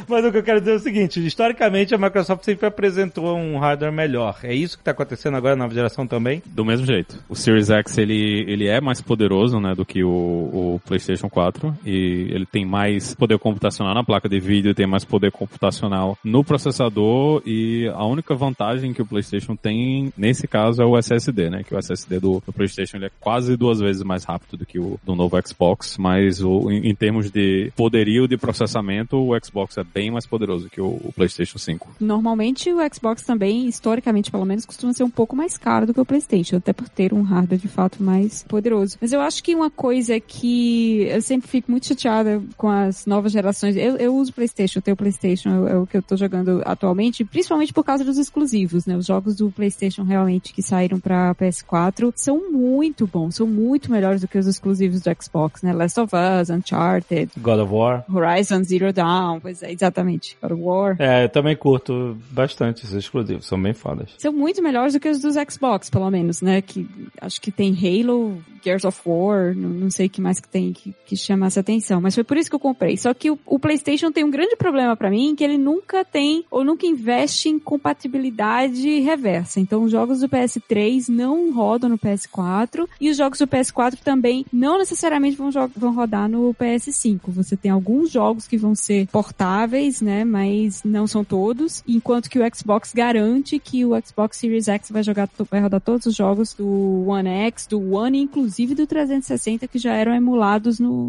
mas o que eu quero dizer é o seguinte, historicamente a Microsoft sempre apresentou um hardware melhor. É isso que tá acontecendo agora na nova geração também? Do mesmo jeito. O Series X, ele é mais poderoso, né, do que o PlayStation 4, e ele tem mais poder computacional na placa de vídeo, tem mais poder computacional no processador, e a única vantagem que o PlayStation tem, nesse caso, é o SSD, né, que o SSD do PlayStation ele é quase 2 vezes mais rápido do que o do novo Xbox. Mas em termos de poderio de processamento, o Xbox é bem mais poderoso que o PlayStation 5. Normalmente o Xbox também, historicamente pelo menos, costuma ser um pouco mais caro do que o PlayStation, até por ter um hardware de fato mais poderoso. Mas eu acho que uma coisa que eu sempre fico muito chateada com as novas gerações, eu uso o PlayStation, eu tenho o PlayStation, é o que eu tô jogando atualmente, principalmente por causa dos exclusivos, né? Os jogos do PlayStation realmente que saíram pra PS4 são muito bons, são muito melhores do que os exclusivos do Xbox. Né? Last of Us, Uncharted, God of War, Horizon Zero Dawn, pois é, exatamente, God of War. É, eu também curto bastante esses exclusivos, são bem fodas. São muito melhores do que os dos Xbox, pelo menos, né? Que acho que tem Halo, Gears of War, não sei o que mais que tem que chamasse atenção, mas foi por isso que eu comprei. Só que o PlayStation tem um grande problema pra mim, que ele nunca tem, ou nunca investe em compatibilidade reversa. Então, os jogos do PS3 não rodam no PS4, e os jogos do PS4 também não necessariamente vão rodar no PS5. Você tem alguns jogos que vão ser portáveis, né, mas não são todos, enquanto que o Xbox garante que o Xbox Series X vai rodar todos os jogos do One X, do One, inclusive do 360, que já eram emulados no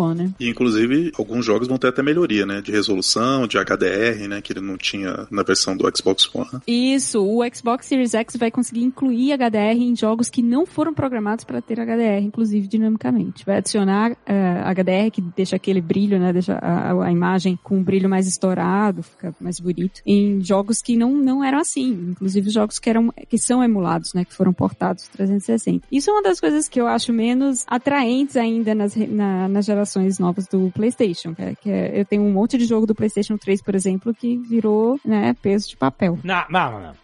One, né? E inclusive alguns jogos vão ter até melhoria, né, de resolução, de HDR, né, que ele não tinha na versão do Xbox One. Isso, o Xbox Series X vai conseguir incluir HDR em jogos que não foram programados para ter HDR, inclusive dinamicamente. Vai adicionar HDR, que deixa aquele brilho, né? Deixa a imagem com um brilho mais estourado, fica mais bonito. Em jogos que não eram assim. Inclusive jogos que são emulados, né? Que foram portados 360. Isso é uma das coisas que eu acho menos atraentes ainda nas gerações novas do PlayStation. Eu tenho um monte de jogo do PlayStation 3, por exemplo, que virou, né, peso de papel. Não.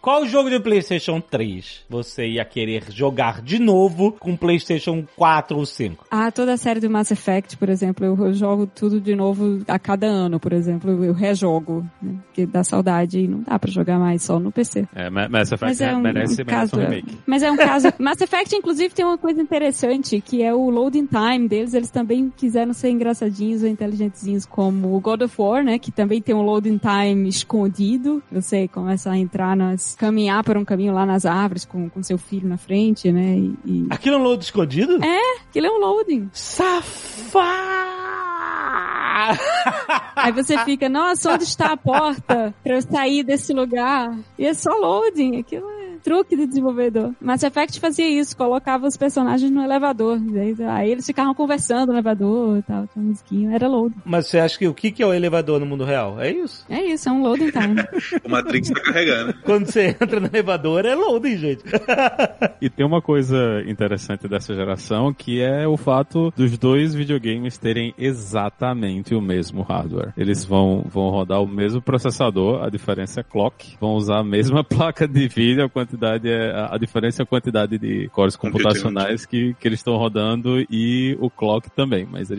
Qual jogo do PlayStation 3 você ia querer jogar de novo com PlayStation 4 ou 5? Toda a série do Mass Effect, por exemplo, eu jogo tudo de novo a cada ano, por exemplo, eu rejogo, né, porque dá saudade e não dá pra jogar mais só no PC. Mass Effect merece um remake. Mas é um caso... Mass Effect, inclusive, tem uma coisa interessante, que é o loading time deles, eles também quiseram ser engraçadinhos ou inteligentezinhos, como o God of War, né, que também tem um loading time escondido, você começa a caminhar por um caminho lá nas árvores com seu filho na frente, né, e... Aquilo é um load escondido? É, aquilo é um loading. Safado! Aí você fica, nossa, onde está a porta pra eu sair desse lugar? E é só loading, aquilo é truque do desenvolvedor. Mass Effect fazia isso, colocava os personagens no elevador, aí eles ficavam conversando no elevador e tal, tinha musiquinha, era loading. Mas você acha que o que é o elevador no mundo real? É isso? É isso, é um loading time. O Matrix tá carregando. Quando você entra no elevador, é loading, gente. E tem uma coisa interessante dessa geração, que é o fato dos dois videogames terem exatamente o mesmo hardware. Eles vão rodar o mesmo processador, a diferença é clock, vão usar a mesma placa de vídeo, a diferença é a quantidade de cores computacionais que eles estão rodando, e o clock também, mas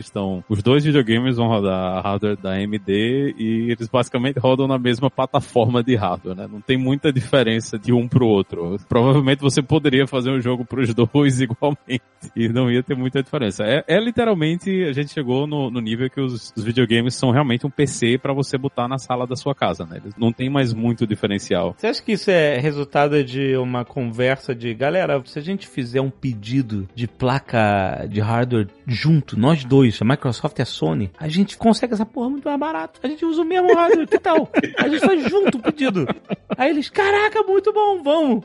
os dois videogames vão rodar hardware da AMD, e eles basicamente rodam na mesma plataforma de hardware, né? Não tem muita diferença de um pro outro. Provavelmente você poderia fazer um jogo pros dois igualmente e não ia ter muita diferença. É literalmente, a gente chegou no nível que os videogames são realmente um PC pra você botar na sala da sua casa, né? Eles não tem mais muito diferencial. Você acha que isso é resultado de de uma conversa de, galera, se a gente fizer um pedido de placa de hardware junto, nós dois, a Microsoft e a Sony, a gente consegue essa porra muito mais barato. A gente usa o mesmo hardware, que tal? A gente faz junto o pedido. Aí eles, caraca, muito bom, vamos.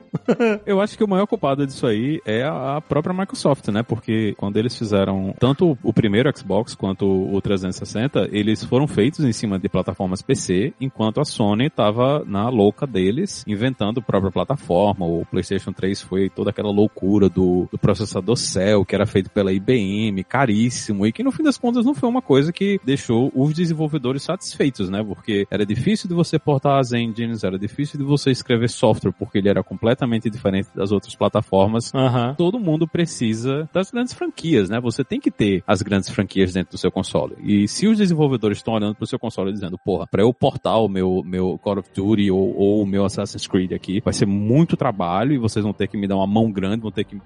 Eu acho que o maior culpado disso aí é a própria Microsoft, né? Porque quando eles fizeram tanto o primeiro Xbox quanto o 360, eles foram feitos em cima de plataformas PC, enquanto a Sony estava na louca deles, inventando a própria plataforma. O PlayStation 3 foi toda aquela loucura do processador Cell, que era feito pela IBM, caríssimo, e que no fim das contas não foi uma coisa que deixou os desenvolvedores satisfeitos, né? Porque era difícil de você portar as engines, era difícil de você escrever software, porque ele era completamente diferente das outras plataformas. Uhum. Todo mundo precisa das grandes franquias, né? Você tem que ter as grandes franquias dentro do seu console. E se os desenvolvedores estão olhando pro seu console dizendo, porra, pra eu portar o meu God of Duty ou o meu Assassin's Creed aqui, vai ser muito trabalho e vocês vão ter que me dar uma mão grande, vão ter que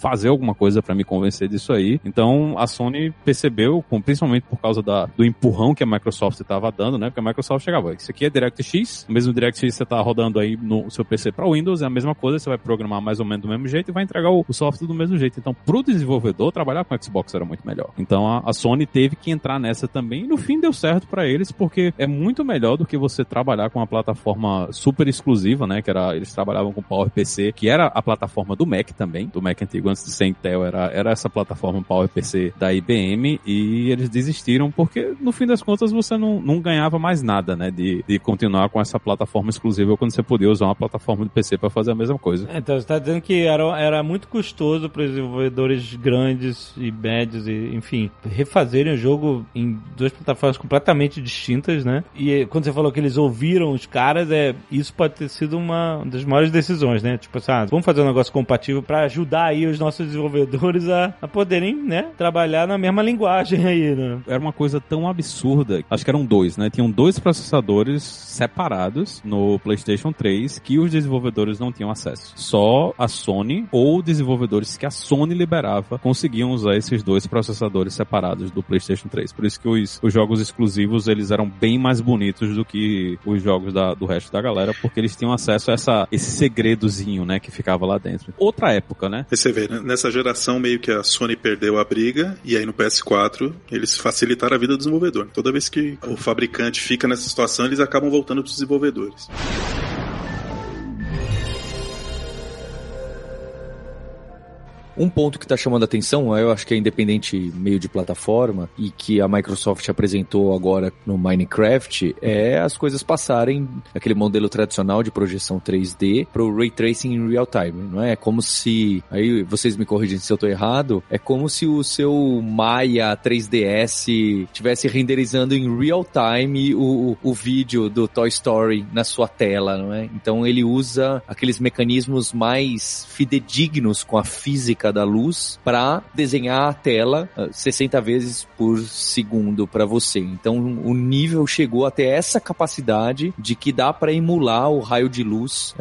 fazer alguma coisa pra me convencer disso aí. Então, a Sony percebeu, principalmente por causa do empurrão que a Microsoft estava dando, né? Porque a Microsoft chegava, isso aqui é DirectX, o mesmo DirectX você tá rodando aí no seu PC pra Windows, é a mesma coisa, você vai programar mais ou menos do mesmo jeito e vai entregar o software do mesmo jeito. Então, pro desenvolvedor, trabalhar com Xbox era muito melhor. Então, a Sony teve que entrar nessa também e no fim deu certo pra eles, porque é muito melhor do que você trabalhar com uma plataforma super exclusiva, né? Que era, eles trabalhavam com PowerPC, que era a plataforma do Mac também, do Mac antigo, antes de ser Intel, era essa plataforma PowerPC da IBM, e eles desistiram porque, no fim das contas, você não ganhava mais nada, né? De continuar com essa plataforma exclusiva quando você podia usar uma plataforma do PC para fazer a mesma coisa. Então, você tá dizendo que era muito custoso para os desenvolvedores grandes e médios, e, enfim, refazerem o jogo em duas plataformas completamente distintas, né? E quando você falou que eles ouviram os caras, isso pode ter sido uma das maiores decisões, né? Tipo assim, vamos fazer um negócio compatível para ajudar aí os nossos desenvolvedores a poderem, né, trabalhar na mesma linguagem aí, né? Era uma coisa tão absurda, acho que eram dois, né? Tinham dois processadores separados no PlayStation 3 que os desenvolvedores não tinham acesso. Só a Sony ou desenvolvedores que a Sony liberava conseguiam usar esses dois processadores separados do PlayStation 3. Por isso que os jogos exclusivos, eles eram bem mais bonitos do que os jogos do resto da galera, porque eles tinham acesso a esse segredozinho, né, que ficava lá dentro. Outra época, né? E você vê, né? Nessa geração meio que a Sony perdeu a briga, e aí no PS4 eles facilitaram a vida do desenvolvedor. Toda vez que o fabricante fica nessa situação, eles acabam voltando para os desenvolvedores. Um ponto que está chamando a atenção, eu acho que é independente meio de plataforma, e que a Microsoft apresentou agora no Minecraft, é as coisas passarem aquele modelo tradicional de projeção 3D para o Ray Tracing em Real Time, não é? É como se, aí vocês me corrigem se eu estou errado, é como se o seu Maya 3DS estivesse renderizando em Real Time o vídeo do Toy Story na sua tela, não é? Então ele usa aqueles mecanismos mais fidedignos com a física da luz para desenhar a tela 60 vezes por segundo para você. Então o nível chegou até essa capacidade de que dá para emular o raio de luz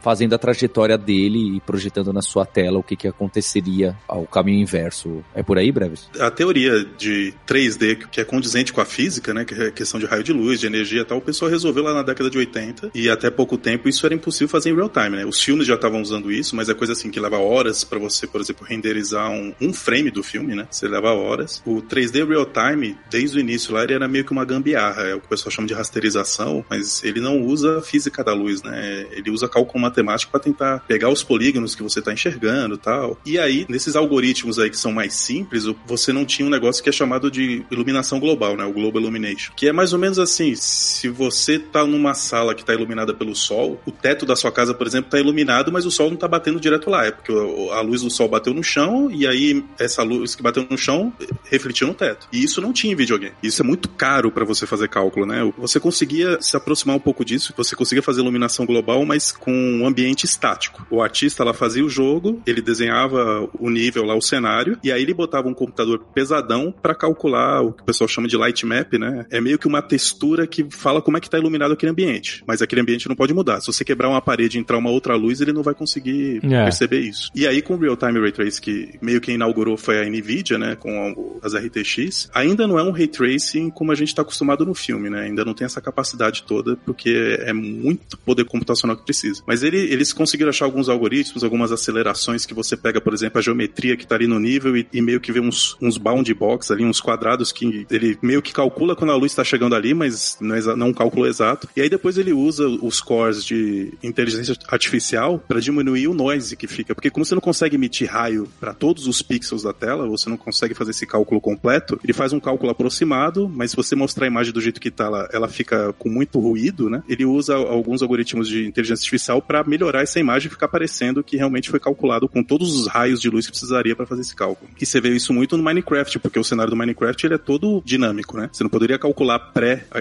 fazendo a trajetória dele e projetando na sua tela o que aconteceria ao caminho inverso. É por aí, Breves? A teoria de 3D, que é condizente com a física, né, que é questão de raio de luz, de energia e tal, o pessoal resolveu lá na década de 80, e até pouco tempo isso era impossível fazer em real time, né? Os filmes já estavam usando isso, mas é coisa assim que leva horas para você, por exemplo, renderizar um frame do filme, né? Você leva horas. O 3D Real Time, desde o início lá, ele era meio que uma gambiarra. É o que o pessoal chama de rasterização, mas ele não usa a física da luz, né? Ele usa cálculo matemático para tentar pegar os polígonos que você está enxergando e tal. E aí, nesses algoritmos aí que são mais simples, você não tinha um negócio que é chamado de iluminação global, né? O Global Illumination. Que é mais ou menos assim, se você tá numa sala que está iluminada pelo sol, o teto da sua casa, por exemplo, está iluminado, mas o sol não está batendo direto lá. É porque a luz do sol bateu no chão, e aí essa luz que bateu no chão refletiu no teto. E isso não tinha em videogame. Isso é muito caro pra você fazer cálculo, né? Você conseguia se aproximar um pouco disso, você conseguia fazer iluminação global, mas com um ambiente estático. O artista lá fazia o jogo, ele desenhava o nível lá, o cenário, e aí ele botava um computador pesadão pra calcular o que o pessoal chama de light map, né? É meio que uma textura que fala como é que tá iluminado aquele ambiente. Mas aquele ambiente não pode mudar. Se você quebrar uma parede e entrar uma outra luz, ele não vai conseguir perceber isso. E aí, com o Real Time Ray Tracing que meio que inaugurou foi a NVIDIA, né, com as RTX. Ainda não é um Ray Tracing como a gente está acostumado no filme, né, ainda não tem essa capacidade toda, porque é muito poder computacional que precisa. Mas eles conseguiram achar alguns algoritmos, algumas acelerações que você pega, por exemplo, a geometria que está ali no nível e meio que vê uns bound box ali, uns quadrados que ele meio que calcula quando a luz está chegando ali, mas não é um cálculo exato. E aí depois ele usa os cores de inteligência artificial para diminuir o noise que fica, porque como você não consegue emitir raio para todos os pixels da tela, você não consegue fazer esse cálculo completo, ele faz um cálculo aproximado, mas se você mostrar a imagem do jeito que está lá, ela fica com muito ruído, né? Ele usa alguns algoritmos de inteligência artificial para melhorar essa imagem e ficar parecendo que realmente foi calculado com todos os raios de luz que precisaria para fazer esse cálculo. E você vê isso muito no Minecraft, porque o cenário do Minecraft ele é todo dinâmico, né? Você não poderia calcular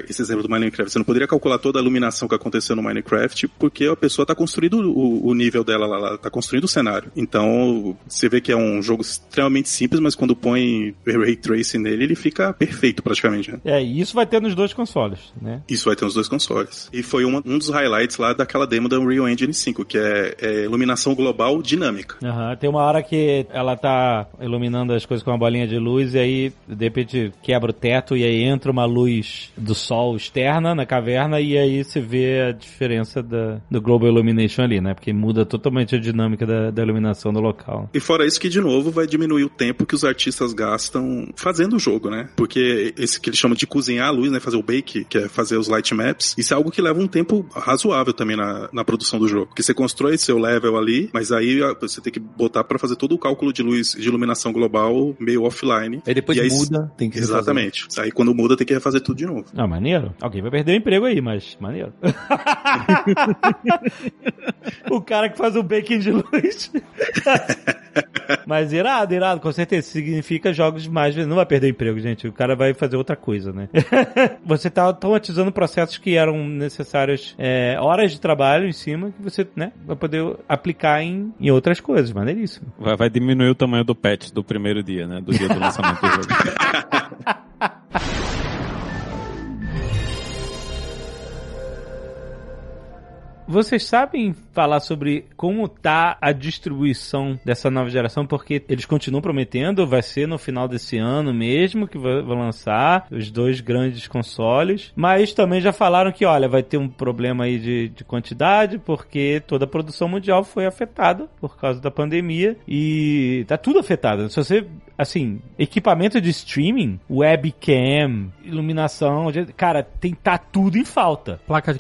esse exemplo do Minecraft, você não poderia calcular toda a iluminação que aconteceu no Minecraft, porque a pessoa está construindo o nível dela lá, ela está construindo o cenário. Então, você vê que é um jogo extremamente simples, mas quando põe Ray Tracing nele, ele fica perfeito praticamente, né? É, e isso vai ter nos dois consoles, né? Isso vai ter nos dois consoles. E foi um dos highlights lá daquela demo da Unreal Engine 5, que é iluminação global dinâmica. Uhum. Tem uma hora que ela tá iluminando as coisas com uma bolinha de luz e aí, de repente, quebra o teto e aí entra uma luz do sol externa na caverna e aí se vê a diferença do Global Illumination ali, né? Porque muda totalmente a dinâmica da iluminação do local. E fora isso que, de novo, vai diminuir o tempo que os artistas gastam fazendo o jogo, né? Porque esse que eles chamam de cozinhar a luz, né? Fazer o bake, que é fazer os light maps, isso é algo que leva um tempo razoável também na produção do jogo. Porque você constrói seu level ali, mas aí você tem que botar pra fazer todo o cálculo de luz, de iluminação global, meio offline. Aí depois muda, tem que refazer. Exatamente. Aí quando muda, tem que refazer tudo de novo. Ah, maneiro. Alguém vai perder o emprego aí, mas maneiro. O cara que faz o baking de luz. Mas irado, com certeza. Significa jogos mais... Não vai perder o emprego, gente. O cara vai fazer outra coisa, né? Você tá automatizando processos que eram necessários horas de trabalho em cima, que você, né, vai poder aplicar em outras coisas. Maneiríssimo. Vai diminuir o tamanho do patch do primeiro dia, né? Do dia do lançamento do jogo. Vocês sabem falar sobre como tá a distribuição dessa nova geração? Porque eles continuam prometendo, vai ser no final desse ano mesmo que vão lançar os dois grandes consoles. Mas também já falaram que, olha, vai ter um problema aí de quantidade, porque toda a produção mundial foi afetada por causa da pandemia e tá tudo afetado. Se você, assim, equipamento de streaming, webcam, iluminação, cara, tá tudo em falta. Placa de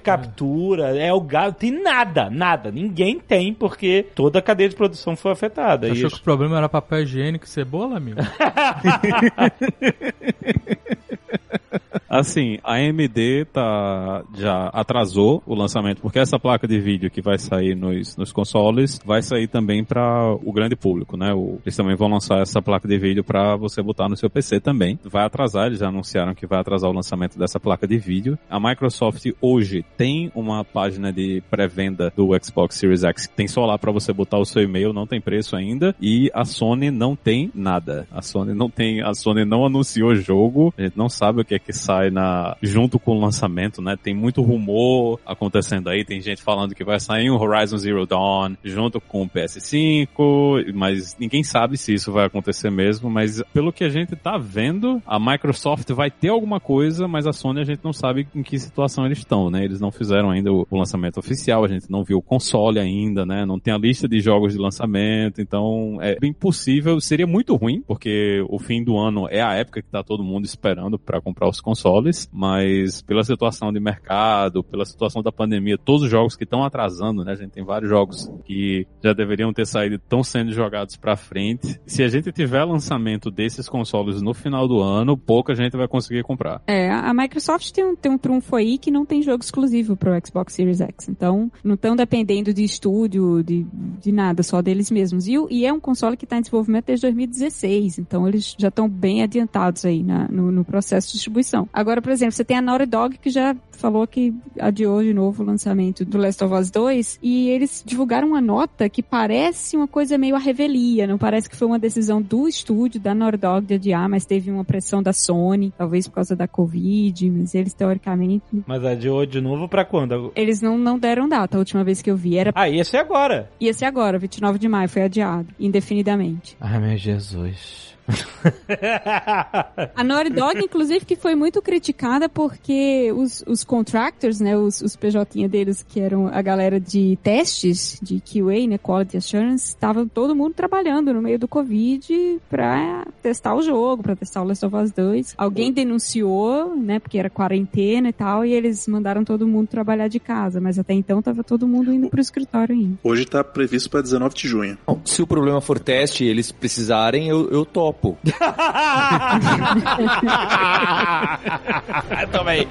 captura. É o gado, tem nada. Ninguém tem, porque toda a cadeia de produção foi afetada. Você achou que o problema era papel higiênico e cebola, amigo? Assim, a AMD já atrasou o lançamento, porque essa placa de vídeo que vai sair nos consoles vai sair também para o grande público, né? Eles também vão lançar essa placa de vídeo para você botar no seu PC também. Vai atrasar, eles já anunciaram que vai atrasar o lançamento dessa placa de vídeo. A Microsoft hoje tem uma página de pré-venda do Xbox Series X, que tem só lá para você botar o seu e-mail, não tem preço ainda, e a Sony não tem nada. A Sony não anunciou jogo, a gente não sabe o que é que sai junto com o lançamento, né? Tem muito rumor acontecendo aí, tem gente falando que vai sair um Horizon Zero Dawn junto com o PS5, mas ninguém sabe se isso vai acontecer mesmo, mas pelo que a gente tá vendo, a Microsoft vai ter alguma coisa, mas a Sony a gente não sabe em que situação eles estão, né? Eles não fizeram ainda o lançamento oficial, a gente não viu o console ainda, né? Não tem a lista de jogos de lançamento, então é bem possível, seria muito ruim, porque o fim do ano é a época que tá todo mundo esperando pra comprar os consoles, mas pela situação de mercado, pela situação da pandemia, todos os jogos que estão atrasando, né? A gente tem vários jogos que já deveriam ter saído, estão sendo jogados pra frente. Se a gente tiver lançamento desses consoles no final do ano, pouca gente vai conseguir comprar. A Microsoft tem um trunfo aí que não tem jogo exclusivo pro Xbox Series X, então não estão dependendo de estúdio, de nada, só deles mesmos. E é um console que está em desenvolvimento desde 2016, então eles já estão bem adiantados aí no processo de distribuição. Agora, por exemplo, você tem a Naughty Dog, que já falou que adiou de novo o lançamento do Last of Us 2 e eles divulgaram uma nota que parece uma coisa meio à revelia, não parece que foi uma decisão do estúdio, da Naughty Dog, de adiar, mas teve uma pressão da Sony, talvez por causa da Covid, mas eles teoricamente... Mas adiou de novo pra quando? Eles não deram data, a última vez que eu vi era... Ah, ia ser agora! Ia ser agora, 29 de maio, foi adiado, indefinidamente. Ai, meu Jesus... A Naughty Dog, inclusive, que foi muito criticada porque os contractors, né, os PJ deles, que eram a galera de testes, de QA, né, Quality Assurance, estavam todo mundo trabalhando no meio do Covid pra testar o jogo, pra testar o Last of Us 2. Alguém denunciou, né, porque era quarentena e tal, e eles mandaram todo mundo trabalhar de casa, mas até então tava todo mundo indo pro escritório ainda. Hoje tá previsto pra 19 de junho. Bom, se o problema for teste e eles precisarem, eu topo. Eu também.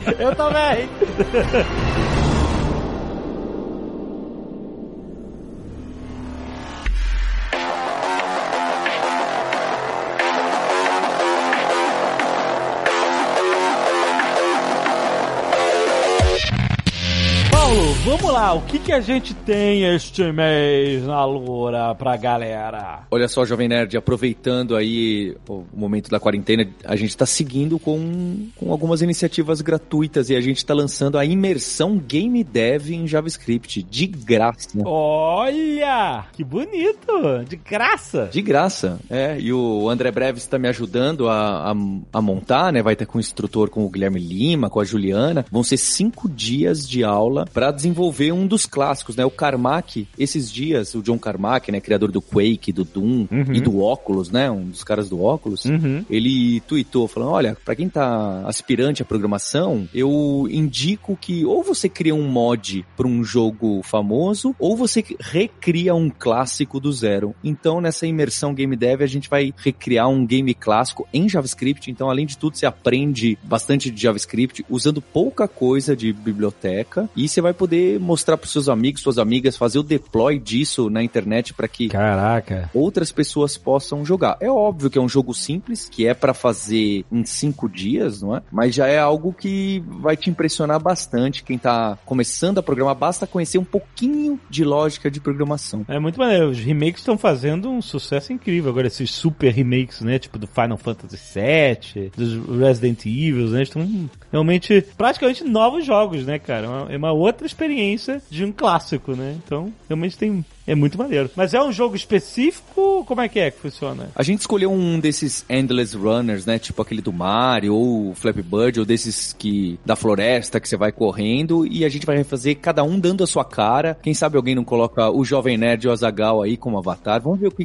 Vamos lá, o que a gente tem este mês na Loura pra galera? Olha só, Jovem Nerd, aproveitando aí o momento da quarentena, a gente tá seguindo com algumas iniciativas gratuitas e a gente tá lançando a imersão Game Dev em JavaScript, de graça. Olha, que bonito, de graça. De graça, é, e o André Breves tá me ajudando a montar, né, vai ter com o instrutor, com o Guilherme Lima, com a Juliana, vão ser 5 dias de aula pra desenvolver um dos clássicos, né? O Carmack, esses dias, o John Carmack, né? Criador do Quake, do Doom e do Oculus, né? Um dos caras do Oculus. Ele tweetou, falando, olha, pra quem tá aspirante à programação, eu indico que ou você cria um mod pra um jogo famoso, ou você recria um clássico do zero. Então, nessa imersão Game Dev, a gente vai recriar um game clássico em JavaScript. Então, além de tudo, você aprende bastante de JavaScript, usando pouca coisa de biblioteca, e você vai poder mostrar pros seus amigos, suas amigas, fazer o deploy disso na internet para que outras pessoas possam jogar. É óbvio que é um jogo simples, que é para fazer em 5 dias, não é? Mas já é algo que vai te impressionar bastante. Quem tá começando a programar, basta conhecer um pouquinho de lógica de programação. É muito maneiro. Os remakes estão fazendo um sucesso incrível. Agora, esses super remakes, né? Tipo do Final Fantasy VII, dos Resident Evil, né? Estão realmente, praticamente novos jogos, né, cara? É uma outra experiência de um clássico, né? Então, realmente é muito maneiro. Mas é um jogo específico? Como é que funciona? A gente escolheu um desses Endless Runners, né? Tipo aquele do Mario, ou Flappy Bird, ou desses que da floresta, que você vai correndo, e a gente vai refazer cada um dando a sua cara. Quem sabe alguém não coloca o Jovem Nerd e o Azaghal aí como avatar. Vamos ver o que...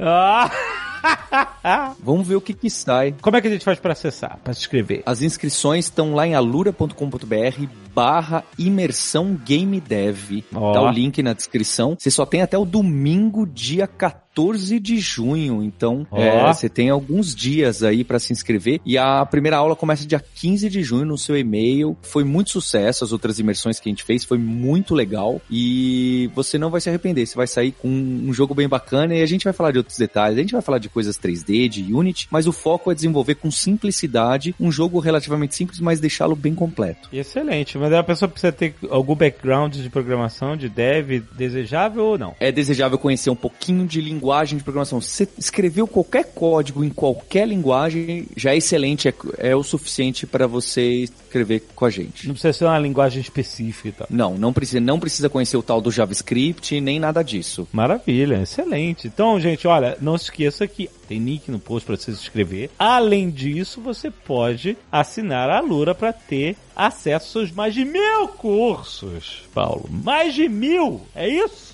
Vamos ver o que sai. Como é que a gente faz pra acessar, pra se inscrever? As inscrições estão lá em alura.com.br/imersãogamedev. Tá o link na descrição. Você só tem até o domingo, dia 14 de junho, então você tem alguns dias aí pra se inscrever, e a primeira aula começa dia 15 de junho no seu e-mail. Foi muito sucesso, as outras imersões que a gente fez, foi muito legal, e você não vai se arrepender, você vai sair com um jogo bem bacana, e a gente vai falar de outros detalhes, a gente vai falar de coisas 3D, de Unity, mas o foco é desenvolver com simplicidade, um jogo relativamente simples, mas deixá-lo bem completo. Excelente, mas a pessoa precisa ter algum background de programação, de dev, desejável ou não? É desejável conhecer um pouquinho de linguagem de programação. Você escreveu qualquer código em qualquer linguagem, já é excelente, é o suficiente para você escrever com a gente. Não precisa ser uma linguagem específica e tal. Não precisa conhecer o tal do JavaScript, nem nada disso. Maravilha, excelente. Então, gente, olha, não se esqueça que tem link no post para você se inscrever. Além disso, você pode assinar a Alura para ter acesso aos mais de 1000 cursos, Paulo. Mais de 1000! É isso?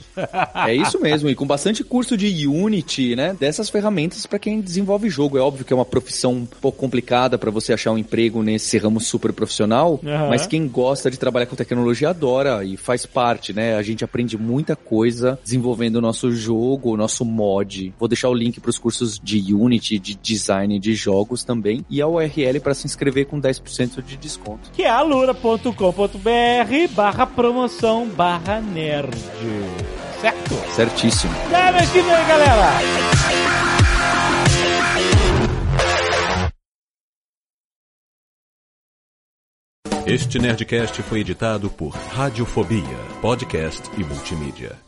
É isso mesmo, e com bastante curso de Unity, né, dessas ferramentas para quem desenvolve jogo. É óbvio que é uma profissão um pouco complicada para você achar um emprego nesse ramo super profissional, mas quem gosta de trabalhar com tecnologia adora e faz parte, né, a gente aprende muita coisa desenvolvendo o nosso jogo, o nosso mod. Vou deixar o link para os cursos de Unity, de design de jogos também, e a URL para se inscrever com 10% de desconto. Que é alura.com.br/promoção/nerd. Certo? Certíssimo. Já, meus queridos, galera! Este Nerdcast foi editado por Radiofobia, podcast e multimídia.